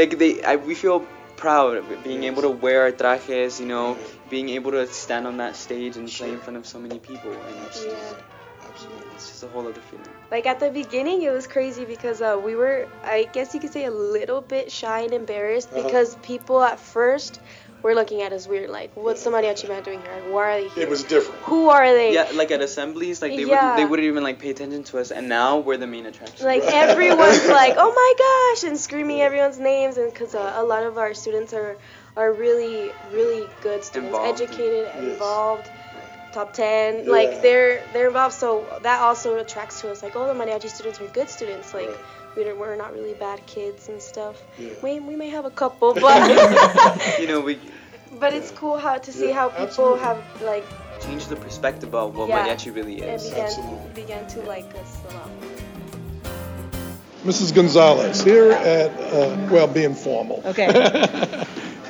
Like, they, I, we feel... proud of being yes. able to wear our trajes, you know, yeah. being able to stand on that stage and sure. play in front of so many people. And it's, yeah. just, Absolutely. it's just a whole other feeling. Like at the beginning, it was crazy because uh, we were, I guess you could say, a little bit shy and embarrassed uh-huh. because people at first were looking at us weird, like, what's the mariachi band doing here? Why are they here? It was different. Who are they? Yeah, like at assemblies, like they yeah. wouldn't, they wouldn't even like pay attention to us, and now we're the main attraction. Like right. everyone's like, oh my gosh, and screaming everyone's names, and because uh, a lot of our students are are really, really good students, involved. educated, yes. involved. Top ten, yeah. like they're they're involved, so that also attracts to us. Like, oh, the mariachi students are good students. Like, right. we're we're not really bad kids and stuff. Yeah. We we may have a couple, but you know we. But yeah. it's cool how to see yeah, how people absolutely. have like changed the perspective about what yeah, mariachi really is. And began absolutely. began to like us a lot. Missus Gonzalez here at uh, well, being formal. Okay.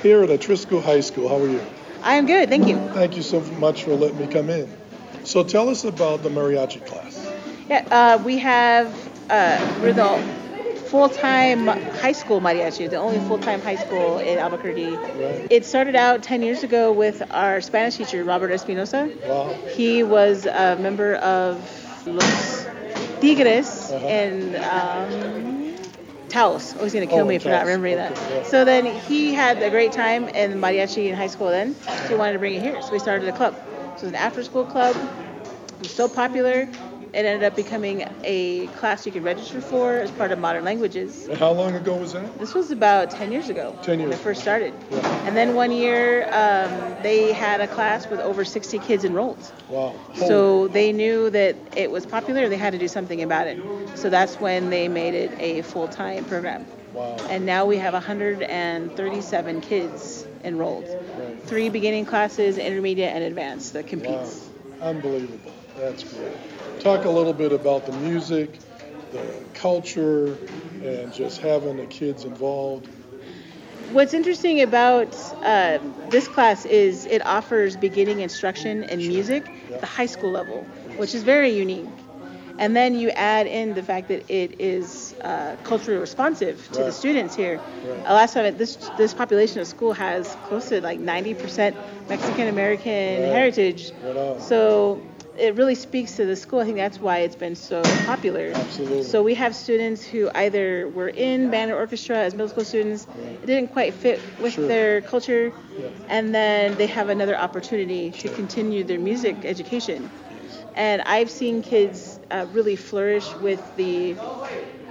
Here at Atrisco High School, how are you? I am good, thank you. Thank you so much for letting me come in. So tell us about the mariachi class. Yeah, uh, we have, uh, we're the full-time high school mariachi, the only full-time high school in Albuquerque. Right. It started out ten years ago with our Spanish teacher, Robert Espinosa. Wow. He was a member of Los Tigres uh-huh. and um, Taos. Oh, he's going to kill oh, me for not remembering okay, that. Yeah. So then he had a great time in mariachi in high school then. So he wanted to bring it here. So we started a club. So it was an after-school club. It was so popular. It ended up becoming a class you could register for as part of modern languages. And how long ago was that? This was about ten years ago. ten years. When it first started. Yeah. And then one year, um, they had a class with over sixty kids enrolled. Wow. So they knew that it was popular. They had to do something about it. So that's when they made it a full-time program. Wow. And now we have one hundred thirty-seven kids enrolled. Right. Three beginning classes, intermediate, and advanced that competes. Wow. Unbelievable. That's great. Talk a little bit about the music, the culture, and just having the kids involved. What's interesting about uh, this class is it offers beginning instruction in music at the high school level, which is very unique. And then you add in the fact that it is uh, culturally responsive to right. the students here. Right. Last time, this this population of school has close to like ninety percent Mexican-American right. heritage. Right so. It really speaks to the school. I think that's why it's been so popular. Absolutely. So we have students who either were in band or orchestra as middle school students. Right. It didn't quite fit with sure. their culture. Yeah. And then they have another opportunity sure. to continue their music education. And I've seen kids uh, really flourish with the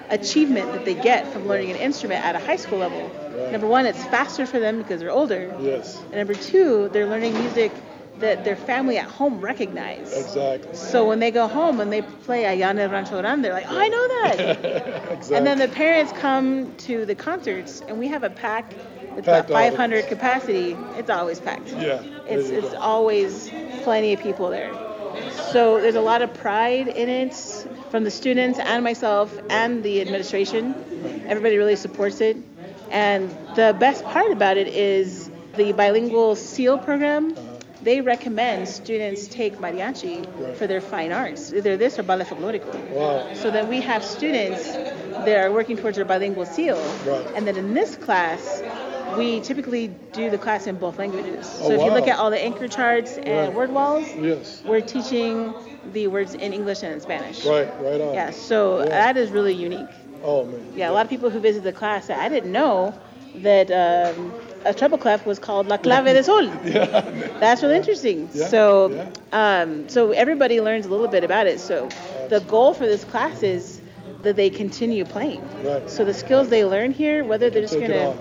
achievement that they get from learning an instrument at a high school level. Right. Number one, it's faster for them because they're older. Yes. And number two, they're learning music that their family at home recognize. Exactly. So when they go home and they play Ayana Rancho Grande, they're like, oh, I know that. Exactly. And then the parents come to the concerts, and we have a pack that's about five hundred capacity. It's always packed. Yeah. It's it's always plenty of people there. So there's a lot of pride in it from the students and myself and the administration. Everybody really supports it. And the best part about it is the bilingual SEAL program. They recommend students take mariachi right. for their fine arts, either this or ballet folklórico. Wow. So then we have students that are working towards their bilingual SEAL. Right. And then in this class, we typically do the class in both languages. Oh, so if wow. you look at all the anchor charts and right. word walls, yes. we're teaching the words in English and in Spanish. Right, right on. Yeah, so yeah. that is really unique. Oh, man. Yeah, yeah, a lot of people who visit the class say, I didn't know that... Um, a treble clef was called La Clave de Sol. Yeah. That's really interesting. Yeah. So yeah. Um, so everybody learns a little bit about it. So Absolutely. The goal for this class is that they continue playing. Right. So the skills they learn here, whether they're just going to,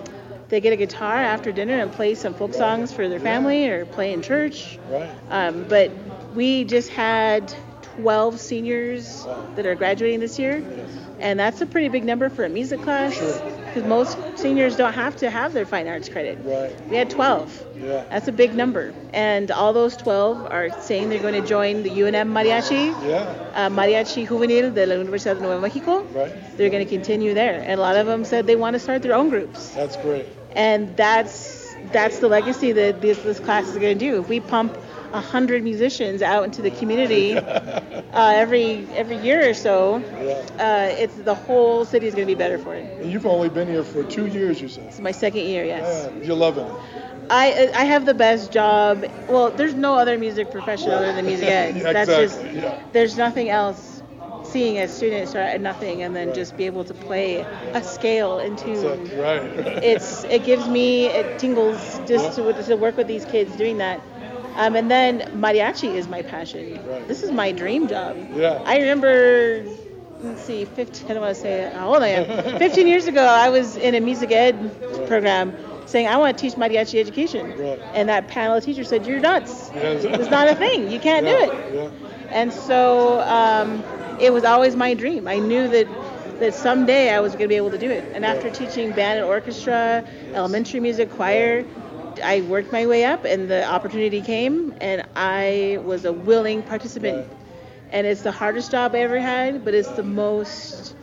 they get a guitar after dinner and play some folk right. songs for their family yeah. or play in church. Right. Um, but we just had twelve seniors wow. that are graduating this year. Yes. And that's a pretty big number for a music class. Sure. Because most seniors don't have to have their fine arts credit. Right. We had twelve. Yeah. That's a big number. And all those twelve are saying they're going to join the U N M Mariachi, yeah. uh, Mariachi Juvenil de la Universidad de Nuevo Mexico. Right. They're going to continue there. And a lot of them said they want to start their own groups. That's great. And that's that's the legacy that this, this class is going to do. If we pump one hundred musicians out into the community uh, every every year or so, yeah. uh, it's the whole city is going to be better for it. And you've only been here for two years, you said? It's my second year, yes. Yeah, you're loving it. I I have the best job. Well, there's no other music profession other than music ed. Yeah, That's exactly. just, yeah. there's nothing else. Seeing a student start at nothing and then right. just be able to play a scale into exactly. right, right. it's it gives me, it tingles just yeah. to, to work with these kids doing that. Um, and then mariachi is my passion. Right. This is my dream job. Yeah. I remember, let's see, fifteen, I don't want to say how old I am. fifteen years ago, I was in a music ed right. program saying, I want to teach mariachi education. Right. And that panel of teachers said, you're nuts. Yes. It's not a thing. You can't yeah. do it. Yeah. And so um, it was always my dream. I knew that that someday I was going to be able to do it. And right. after teaching band and orchestra, yes. elementary music, choir, I worked my way up and the opportunity came and I was a willing participant. Right. And it's the hardest job I ever had, but it's the most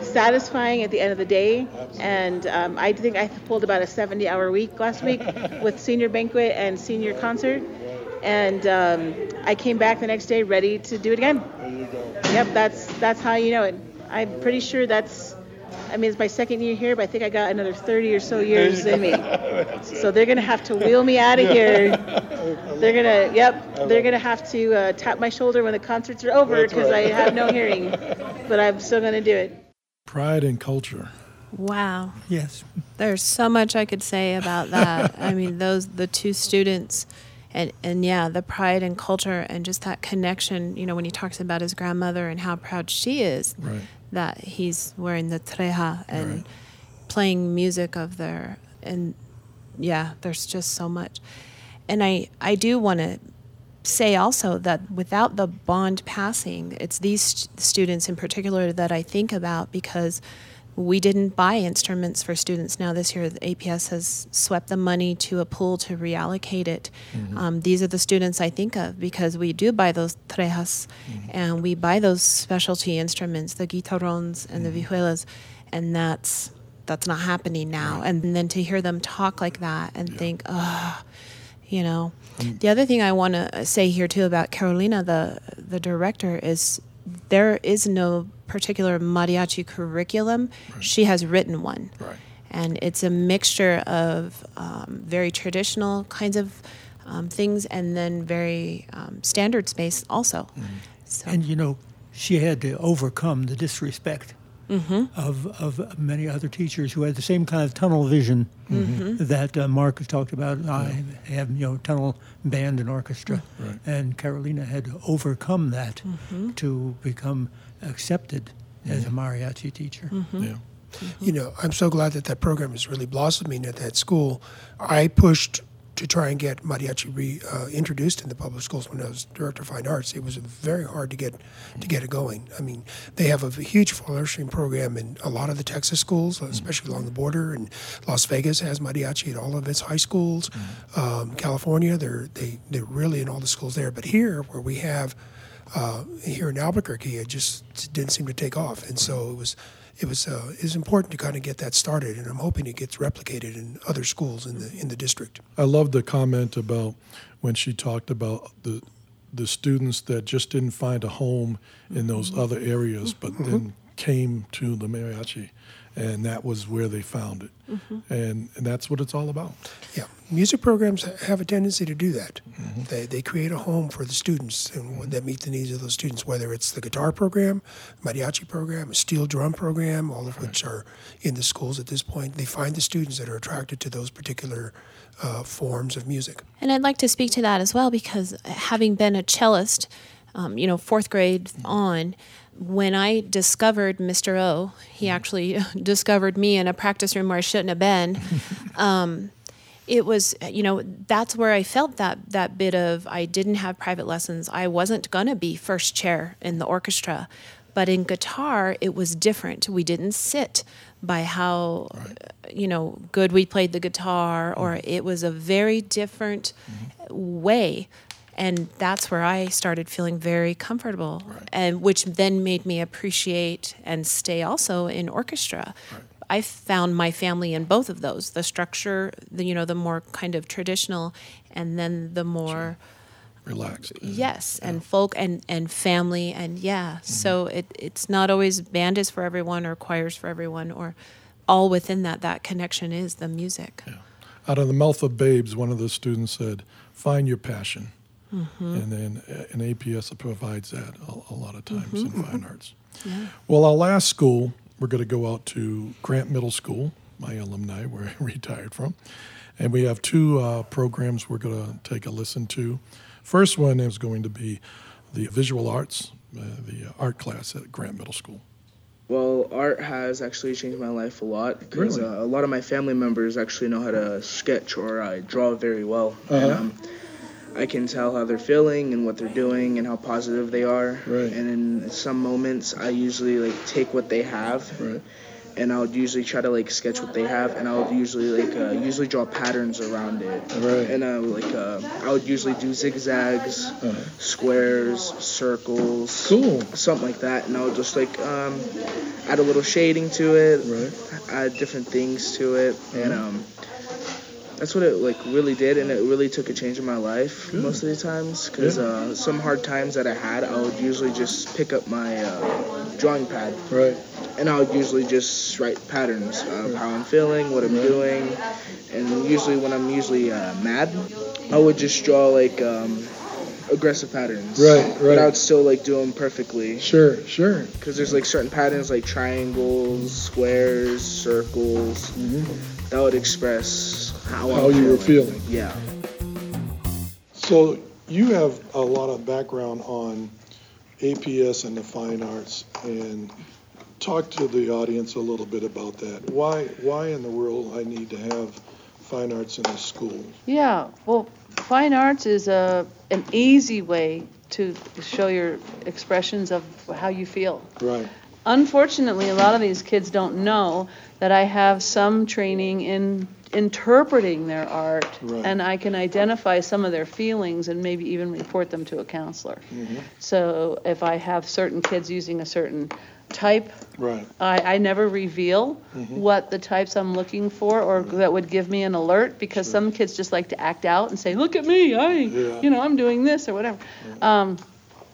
satisfying at the end of the day. Absolutely. And um, I think I pulled about a seventy hour week last week with senior banquet and senior right. concert. Right. And um, I came back the next day ready to do it again. There you go. Yep, that's that's how you know it. I'm pretty sure that's, I mean, it's my second year here, but I think I got another thirty or so years in me. So they're going to have to wheel me out of here. They're going to, yep, they're going to have to uh, tap my shoulder when the concerts are over because right. I have no hearing, but I'm still going to do it. Pride and culture. Wow. Yes. There's so much I could say about that. I mean, those, the two students and, and yeah, the pride and culture and just that connection, you know, when he talks about his grandmother and how proud she is. Right. That he's wearing the treja and right. playing music of their, and yeah, there's just so much. And I, I do want to say also that without the bond passing, it's these st- students in particular that I think about because we didn't buy instruments for students. Now this year, the A P S has swept the money to a pool to reallocate it. Mm-hmm. Um, these are the students I think of because we do buy those trejas, mm-hmm. and we buy those specialty instruments, the guitarrones and mm-hmm. the vihuelas, and that's that's not happening now. Right. And then to hear them talk like that and yeah. think, oh, you know. Mm-hmm. The other thing I want to say here too about Carolina, the the director, is there is no particular mariachi curriculum. Right. She has written one. Right. And it's a mixture of um, very traditional kinds of um, things and then very um, standards-based also. Mm-hmm. So. And, you know, she had to overcome the disrespect mm-hmm. of of many other teachers who had the same kind of tunnel vision mm-hmm. that uh, Mark has talked about. Yeah. I have, you know, tunnel band and orchestra. Right. And Carolina had to overcome that mm-hmm. to become accepted mm-hmm. as a mariachi teacher. Mm-hmm. Yeah. Mm-hmm. You know, I'm so glad that that program is really blossoming at that school. I pushed to try and get mariachi reintroduced uh, in the public schools when I was director of fine arts. It was very hard to get to get it going. I mean, they have a huge flourishing program in a lot of the Texas schools, especially along the border. And Las Vegas has mariachi at all of its high schools. Um, California, they're they they're really in all the schools there. But here, where we have uh, here in Albuquerque, it just didn't seem to take off. And so it was. It was uh, it was important to kind of get that started, and I'm hoping it gets replicated in other schools in the in the district. I love the comment about when she talked about the the students that just didn't find a home in those mm-hmm. other areas, but mm-hmm. then came to the mariachi, and that was where they found it, mm-hmm. and and that's what it's all about. Yeah, music programs have a tendency to do that. Mm-hmm. They they create a home for the students and mm-hmm. that meet the needs of those students, whether it's the guitar program, mariachi program, a steel drum program, all of right. which are in the schools at this point. They find the students that are attracted to those particular uh, forms of music. And I'd like to speak to that as well because having been a cellist, um, you know, fourth grade mm-hmm. on. When I discovered Mister O, he actually discovered me in a practice room where I shouldn't have been. Um, it was, you know, that's where I felt that that bit of I didn't have private lessons. I wasn't going to be first chair in the orchestra. But in guitar, it was different. We didn't sit by how, right. uh, you know, good we played the guitar, or it was a very different mm-hmm. way. And that's where I started feeling very comfortable, right. and which then made me appreciate and stay also in orchestra. Right. I found my family in both of those, the structure, the, you know, the more kind of traditional, and then the more... Sure. Relaxed. Yes, yeah. and folk and, and family, and yeah. Mm-hmm. So it it's not always band is for everyone or choirs for everyone, or all within that, that connection is the music. Yeah. Out of the mouth of babes, one of the students said, find your passion. Mm-hmm. And then an A P S provides that a, a lot of times mm-hmm. in fine arts. Yeah. Well, our last school, we're going to go out to Grant Middle School, my alumni, where I retired from. And we have two uh, programs we're going to take a listen to. First one is going to be the visual arts, uh, the art class at Grant Middle School. Well, art has actually changed my life a lot because really? uh, a lot of my family members actually know how to sketch or uh, draw very well. Uh-huh. And, um, I can tell how they're feeling and what they're doing and how positive they are. Right. And in some moments, I usually like take what they have, right. and I would usually try to like sketch what they have, and I would usually like uh, usually draw patterns around it. Right. And I would, like uh, I would usually do zigzags, uh-huh. squares, circles, cool, something like that. And I would just like um, add a little shading to it, right. add different things to it, uh-huh. and um. that's what it like really did, and it really took a change in my life Good. most of the times, because yeah. uh, some hard times that I had, I would usually just pick up my uh, drawing pad, right, and I would usually just write patterns of how I'm feeling, what I'm right. doing, and usually when I'm usually uh, mad, I would just draw like um, aggressive patterns, right, right, but I would still like do them perfectly. Sure, sure. Because there's like certain patterns like triangles, squares, circles. Mm-hmm. That would express how, how you were feeling. Yeah. So you have a lot of background on A P S and the fine arts, and talk to the audience a little bit about that. Why, why in the world I need to have fine arts in the school? Yeah. Well, fine arts is a an easy way to show your expressions of how you feel. Right. Unfortunately, a lot of these kids don't know that I have some training in interpreting their art, right. and I can identify some of their feelings and maybe even report them to a counselor. Mm-hmm. So if I have certain kids using a certain type, right. I, I never reveal mm-hmm. what the types I'm looking for, or right. that would give me an alert, because sure. some kids just like to act out and say, look at me, I, yeah. you know, I'm doing this or whatever. Yeah. Um,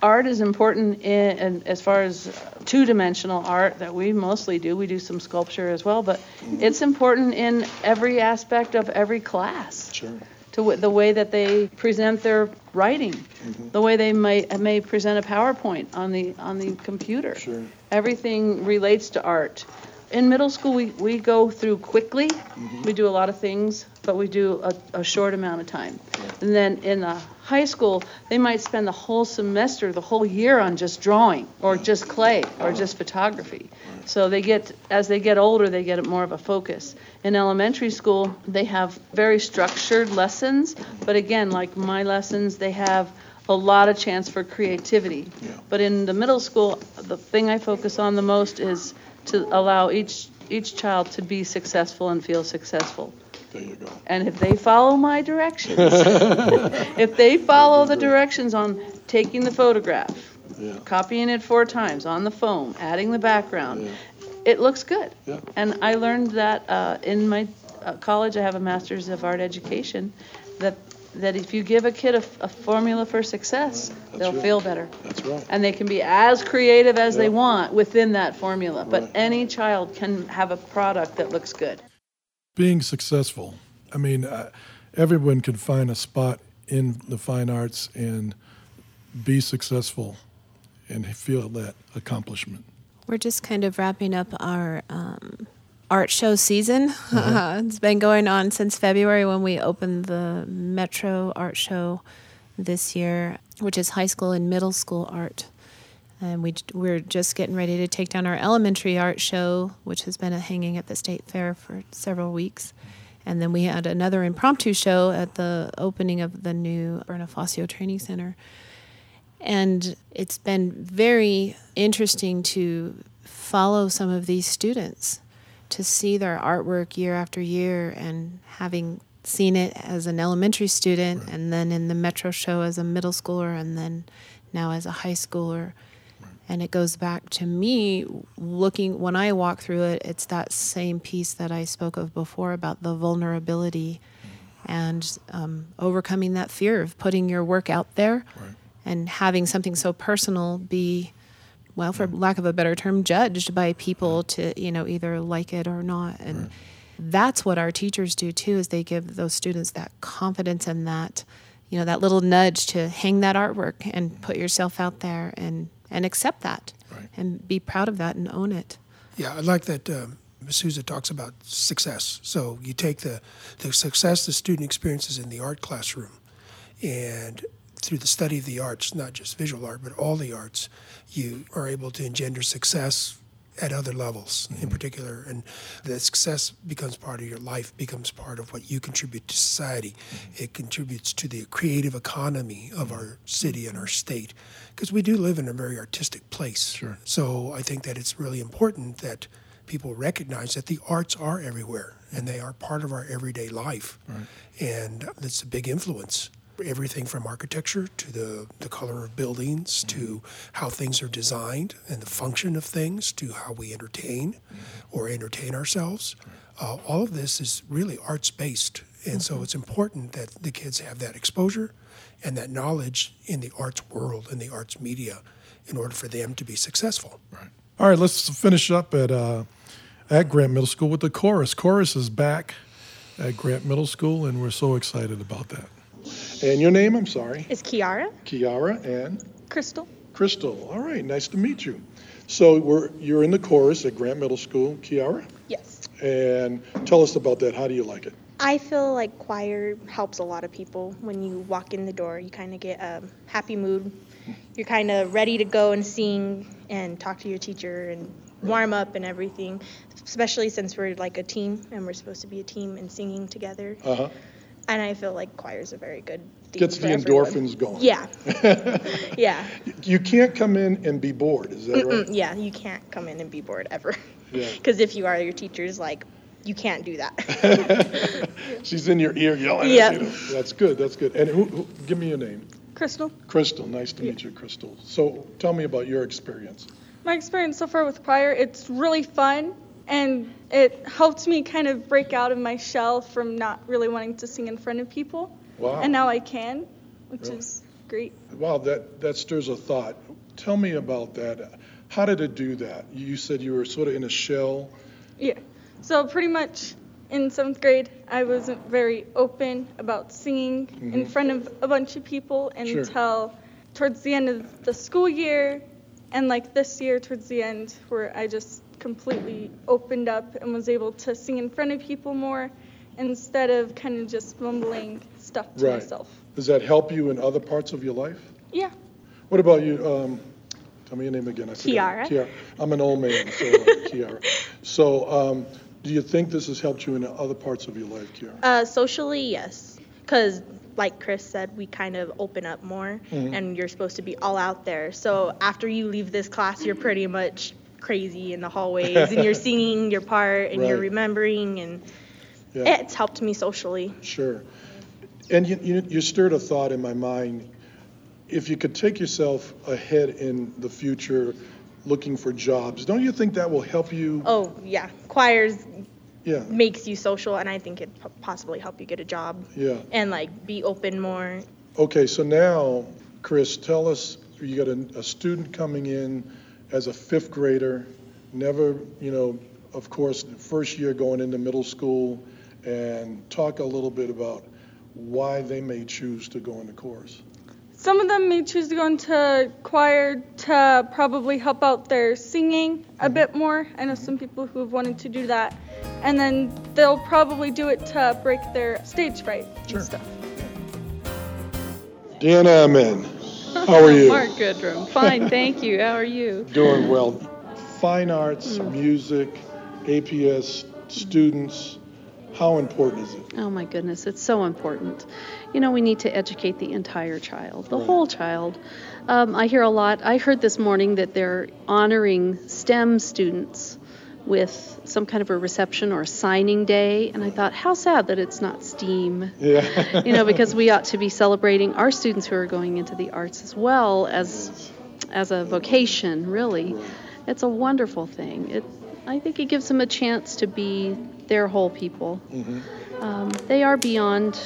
Art is important in, in as far as two-dimensional art that we mostly do. We do some sculpture as well, but mm-hmm. it's important in every aspect of every class. Sure. To w- the way that they present their writing, mm-hmm. the way they may may present a PowerPoint on the on the computer. Sure. Everything relates to art. In middle school, we, we go through quickly. Mm-hmm. We do a lot of things, but we do a, a short amount of time. Yeah. And then in the high school, they might spend the whole semester, the whole year on just drawing or yeah. just clay or just photography. Right. So they get, as they get older, they get more of a focus. In elementary school, they have very structured lessons. But again, like my lessons, they have a lot of chance for creativity. Yeah. But in the middle school, the thing I focus on the most is to allow each each child to be successful and feel successful. There you go. And if they follow my directions, if they follow the directions on taking the photograph, yeah. copying it four times on the foam, adding the background, yeah. it looks good. Yeah. And I learned that uh, in my uh, college, I have a master's of art education, that that if you give a kid a, a formula for success, right. they'll right. feel better. That's right. And they can be as creative as yeah. they want within that formula. But right. any child can have a product that looks good. Being successful. I mean, uh, everyone can find a spot in the fine arts and be successful and feel that accomplishment. We're just kind of wrapping up our um, art show season. Mm-hmm. It's been going on since February, when we opened the Metro Art Show this year, which is high school and middle school art. And we, we're just getting ready to take down our elementary art show, which has been hanging at the State Fair for several weeks. And then we had another impromptu show at the opening of the new Bonifacio Training Center. And it's been very interesting to follow some of these students, to see their artwork year after year, and having seen it as an elementary student right. and then in the Metro show as a middle schooler, and then now as a high schooler. Right. And it goes back to me looking, when I walk through it, it's that same piece that I spoke of before about the vulnerability and um, overcoming that fear of putting your work out there right. and having something so personal be, well, for lack of a better term, judged by people to, you know, either like it or not. And right. that's what our teachers do, too, is they give those students that confidence and that, you know, that little nudge to hang that artwork and put yourself out there and, and accept that right. and be proud of that and own it. Yeah, I like that um, Miz Sousa talks about success. So you take the, the success the student experiences in the art classroom, and through the study of the arts, not just visual art, but all the arts, you are able to engender success at other levels mm-hmm. in particular. And that success becomes part of your life, becomes part of what you contribute to society. Mm-hmm. It contributes to the creative economy of mm-hmm. our city and our state, because we do live in a very artistic place. Sure. So I think that it's really important that people recognize that the arts are everywhere, and they are part of our everyday life. Right. And that's a big influence. everything from architecture to the, the color of buildings, mm-hmm. to how things are designed and the function of things, to how we entertain mm-hmm. or entertain ourselves. Uh, all of this is really arts-based, and mm-hmm. so it's important that the kids have that exposure and that knowledge in the arts world, in the arts media, in order for them to be successful. Right. All right, let's finish up at uh, at Grant Middle School with the chorus. Chorus is back at Grant Middle School, and we're so excited about that. And your name, I'm sorry? Is Kiara. Kiara and? Crystal. Crystal. All right, nice to meet you. So we're you're in the chorus at Grant Middle School. Kiara? Yes. And tell us about that. How do you like it? I feel like choir helps a lot of people. When you walk in the door, you kind of get a happy mood. You're kind of ready to go and sing and talk to your teacher and warm up and everything, especially since we're like a team and we're supposed to be a team and singing together. Uh-huh. And I feel like choir's a very good thing. Gets the endorphins everyone. Going. Yeah. Yeah. You can't come in and be bored, is that Mm-mm, right? Yeah, you can't come in and be bored ever. Yeah. Because if you are, your teacher's like, you can't do that. She's in your ear yelling yep. at you. That's good, that's good. And who, who give me your name. Crystal. Crystal, nice to yeah. meet you, Crystal. So tell me about your experience. My experience so far with choir, it's really fun. And it helped me kind of break out of my shell from not really wanting to sing in front of people. Wow. And now I can, which really? Is great. Wow, that, that stirs a thought. Tell me about that. How did it do that? You said you were sort of in a shell. Yeah. So pretty much in seventh grade, I wasn't very open about singing mm-hmm. in front of a bunch of people until sure. towards the end of the school year. And like this year, towards the end, where I just completely opened up and was able to sing in front of people more instead of kind of just mumbling stuff to right. myself. Does that help you in other parts of your life? Yeah. What about you? Um, tell me your name again. I Kiara. Kiara. I'm an old man, so uh, Kiara. So um, do you think this has helped you in other parts of your life, Kiara? Uh, socially, yes. Because like Chris said, we kind of open up more, mm-hmm. and you're supposed to be all out there. So after you leave this class, you're pretty much crazy in the hallways and you're singing your part and right. you're remembering and yeah. it's helped me socially. Sure. And you, you you stirred a thought in my mind. If you could take yourself ahead in the future looking for jobs, don't you think that will help you? Oh yeah. Choirs yeah. makes you social, and I think it possibly help you get a job. Yeah. And like be open more. Okay, so now Chris, tell us, you got a, a student coming in as a fifth grader, never, you know, of course, first year going into middle school, and talk a little bit about why they may choose to go into chorus. Some of them may choose to go into choir to probably help out their singing a mm-hmm. bit more. I know some people who have wanted to do that. And then they'll probably do it to break their stage fright sure. and stuff. Deanna Amen. How are you? Mark Goodrum. Fine, thank you. How are you? Doing well. Fine arts, mm. music, A P S, students, how important is it? Oh my goodness, it's so important. You know, we need to educate the entire child, the right. whole child. Um, I hear a lot, I heard this morning that they're honoring STEM students with some kind of a reception or a signing day, and I thought, how sad that it's not STEAM. Yeah. You know, because we ought to be celebrating our students who are going into the arts as well as as a vocation, really. Right. It's a wonderful thing. It, I think it gives them a chance to be their whole people. Mm-hmm. Um, they are beyond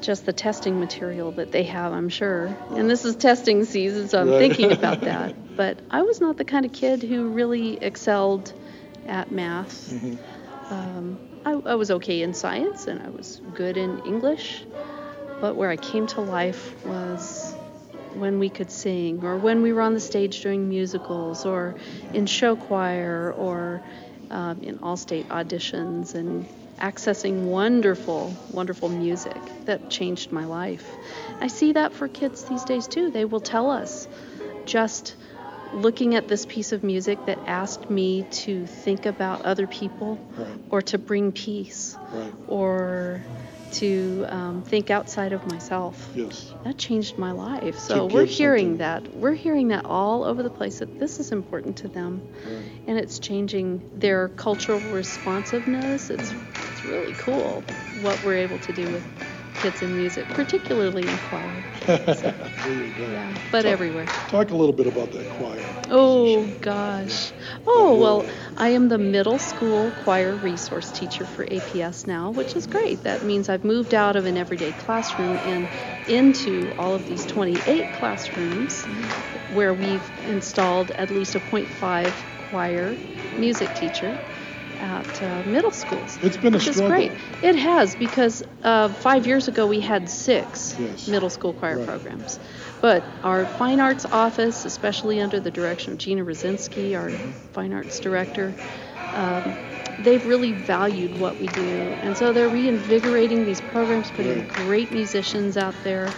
just the testing material that they have, I'm sure. And this is testing season, so I'm right. thinking about that. But I was not the kind of kid who really excelled at math. Mm-hmm. Um, I, I was okay in science, and I was good in English. But where I came to life was when we could sing, or when we were on the stage doing musicals, or in show choir, or um, in all-state auditions, and accessing wonderful, wonderful music that changed my life. I see that for kids these days, too. They will tell us just looking at this piece of music that asked me to think about other people right. or to bring peace right. or to um, think outside of myself. Yes. That changed my life. So we're hearing something. that. We're hearing that all over the place, that this is important to them. Right. And it's changing their cultural responsiveness. It's, it's really cool what we're able to do with kids in music, particularly in choir. So, there you go. Yeah, but talk, everywhere. Talk a little bit about that choir position. Oh, gosh. Oh, well, I am the middle school choir resource teacher for A P S now, which is great. That means I've moved out of an everyday classroom and into all of these twenty-eight classrooms where we've installed at least a point five choir music teacher at uh, middle schools. It's been a struggle. Which is great. It has, because uh, five years ago we had six yes. middle school choir right. programs. But our fine arts office, especially under the direction of Gina Rosinski, our fine arts director, um, they've really valued what we do. And so they're reinvigorating these programs, putting right. great musicians out there. Right.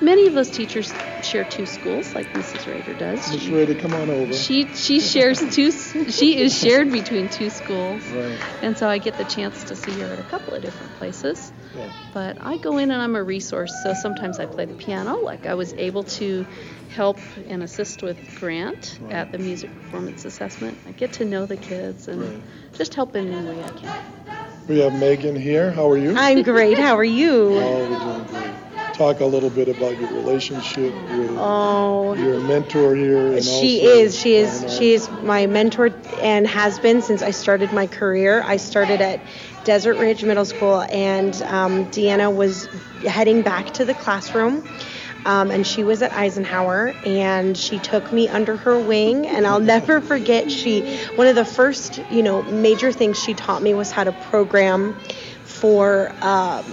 Many of those teachers share two schools, like Missus Rader does. Missus Rader, come on over. She she shares two. She is shared between two schools, right. and so I get the chance to see her at a couple of different places. Yeah. But I go in and I'm a resource, so sometimes I play the piano. Like I was able to help and assist with Grant right. at the music performance assessment. I get to know the kids and right. just help in any way I can. We have Megan here. How are you? I'm great. How are you? Oh, we're doing great. Talk a little bit about your relationship with oh, your mentor here. And she is. She is. Our... She is my mentor and has been since I started my career. I started at Desert Ridge Middle School, and um, Deanna was heading back to the classroom, um, and she was at Eisenhower, and she took me under her wing, and I'll never forget. She one of the first, you know, major things she taught me was how to program for. Um,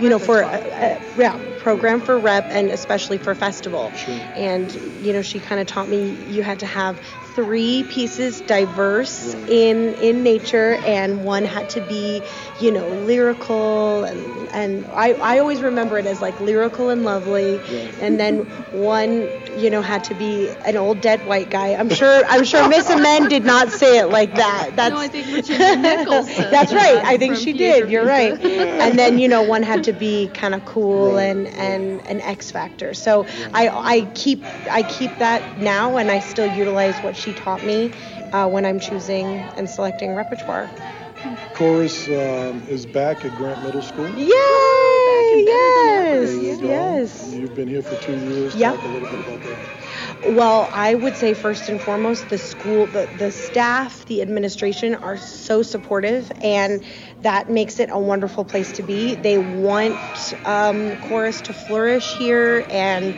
You know, for a, a, yeah, program for rep and especially for festival. Sure. And, you know, she kind of taught me you had to have three pieces diverse right. in in nature, and one had to be, you know, lyrical. And, and I, I always remember it as like lyrical and lovely. Yes. And then one, you know, had to be an old dead white guy. I'm sure I'm sure Miss Amen did not say it like that. That's, no, I think Virginia Nichols says that's right. I think she did. You're right. And then, you know, one had to be kind of cool right. and, and an X factor. So yeah. I, I keep I keep that now, and I still utilize what she taught me uh, when I'm choosing and selecting repertoire. Chorus um, is back at Grant Middle School. Yay! Yes! You yes! You've been here for two years. Yep. Talk a little bit about that. Well, I would say first and foremost, the school, the, the staff, the administration are so supportive, and that makes it a wonderful place to be. They want um, chorus to flourish here, and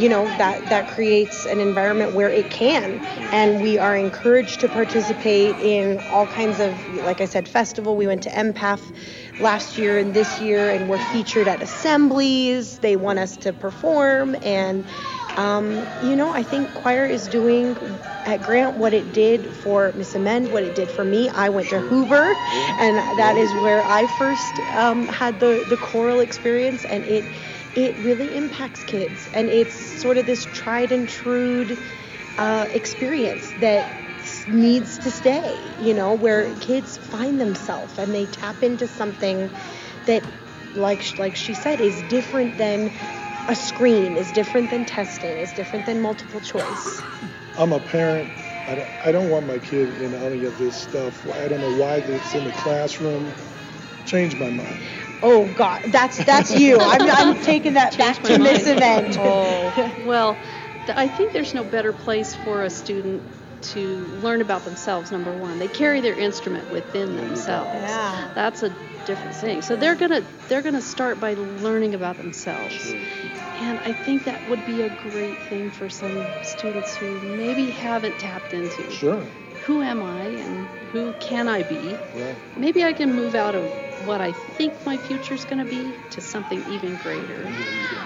you know, that, that creates an environment where it can. And we are encouraged to participate in all kinds of, like I said, festival. We went to M P A F last year and this year, and we're featured at assemblies. They want us to perform. And, um, you know, I think choir is doing at Grant what it did for Miss Amend, what it did for me. I went to Hoover, and that is where I first um, had the, the choral experience, and it It really impacts kids, and it's sort of this tried and true uh, experience that needs to stay, you know, where kids find themselves and they tap into something that, like like she said, is different than a screen, is different than testing, is different than multiple choice. I'm a parent. I don't, I don't want my kid in any of this stuff. I don't know why it's in the classroom. Change my mind. Oh, God, that's that's you. I'm, I'm taking that back to Miss Event. Oh, well, th- I think there's no better place for a student to learn about themselves, number one. They carry their instrument within themselves. Yeah. That's a different thing. So they're going to they're gonna start by learning about themselves. And I think that would be a great thing for some students who maybe haven't tapped into. Sure. Who am I and who can I be? Yeah. Maybe I can move out of what I think my future's going to be to something even greater.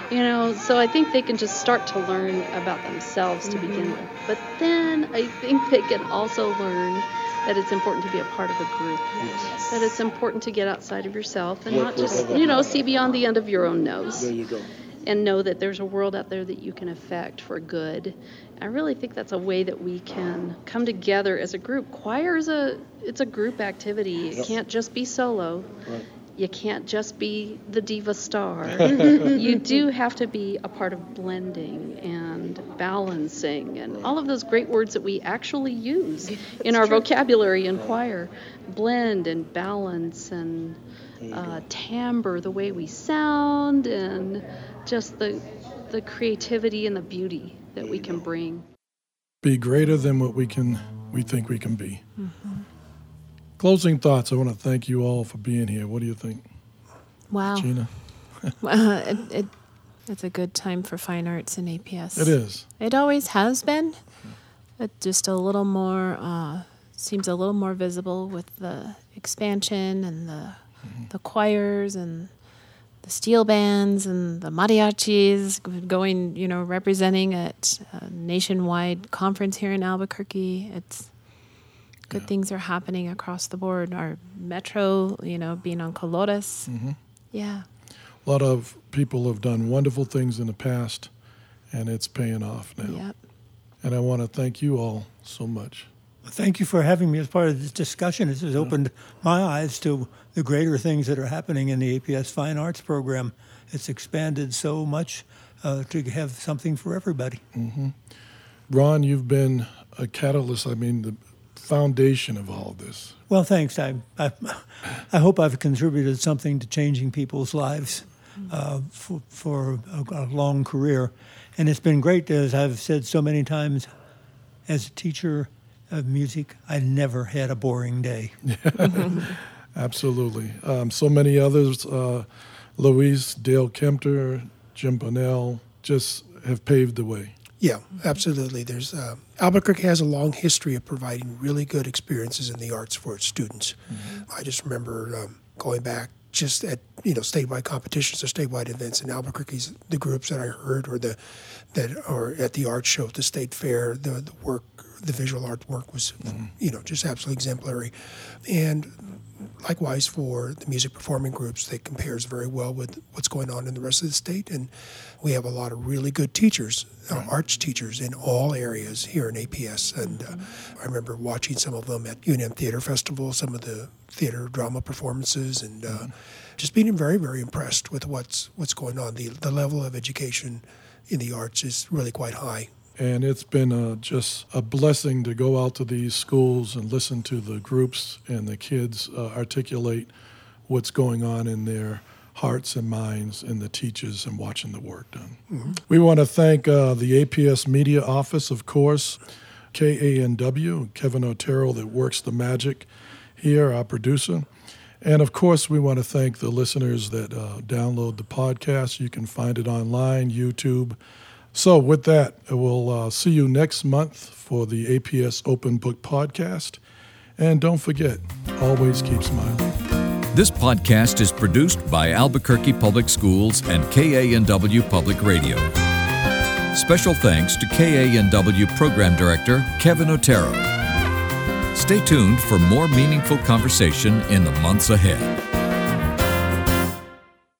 You know, so I think they can just start to learn about themselves to mm-hmm. begin with. But then I think they can also learn that it's important to be a part of a group. Yes. That it's important to get outside of yourself and yeah, not just, you know, see beyond the end of your own nose. There you go. And know that there's a world out there that you can affect for good. I really think that's a way that we can come together as a group. Choir is a it's a group activity. It yep. can't just be solo. Right. You can't just be the diva star. You do have to be a part of blending and balancing and right. all of those great words that we actually use in our true. vocabulary in right. choir. Blend and balance and uh, timbre, the way we sound, and just the the creativity and the beauty that we can bring. Be greater than what we can we think we can be. Mm-hmm. Closing thoughts. I want to thank you all for being here. What do you think? Wow. Gina? uh, it, it, it's a good time for fine arts in A P S. It is. It always has been. It just a little more, uh, seems a little more visible with the expansion and the mm-hmm. the choirs and the steel bands and the mariachis going, you know, representing at a nationwide conference here in Albuquerque. It's good yeah. things are happening across the board. Our metro, you know, being on Colores. Mm-hmm. Yeah. A lot of people have done wonderful things in the past, and it's paying off now. Yep. And I want to thank you all so much. Thank you for having me as part of this discussion. This has opened my eyes to the greater things that are happening in the A P S Fine Arts program. It's expanded so much uh, to have something for everybody. Mm-hmm. Ron, you've been a catalyst, I mean, the foundation of all this. Well, thanks. I, I, I hope I've contributed something to changing people's lives uh, for, for a, a long career. And it's been great, as I've said so many times, as a teacher of music, I never had a boring day. Absolutely. Um, so many others, uh, Louise, Dale Kempter, Jim Bunnell, just have paved the way. Yeah, absolutely. There's uh, Albuquerque has a long history of providing really good experiences in the arts for its students. Mm-hmm. I just remember um, going back just at, you know, statewide competitions or statewide events in Albuquerque, the groups that I heard or the that or at the art show at the state fair, the, the work, the visual art work was, mm-hmm. you know, just absolutely exemplary. And likewise for the music performing groups, that compares very well with what's going on in the rest of the state. And we have a lot of really good teachers, right. uh, arts teachers in all areas here in A P S. And uh, I remember watching some of them at U N M Theater Festival, some of the theater drama performances, and uh, mm-hmm. just being very, very impressed with what's what's going on. The, the level of education in the arts is really quite high. And it's been a, just a blessing to go out to these schools and listen to the groups and the kids uh, articulate what's going on in their hearts and minds, and the teachers, and watching the work done. Mm-hmm. We want to thank uh, the A P S Media Office, of course, K A N W, Kevin Otero, that works the magic here, our producer. And, of course, we want to thank the listeners that uh, download the podcast. You can find it online, YouTube. So with that, we'll uh, see you next month for the A P S Open Book Podcast. And don't forget, always keep smiling. This podcast is produced by Albuquerque Public Schools and K A N W Public Radio. Special thanks to K A N W Program Director Kevin Otero. Stay tuned for more meaningful conversation in the months ahead.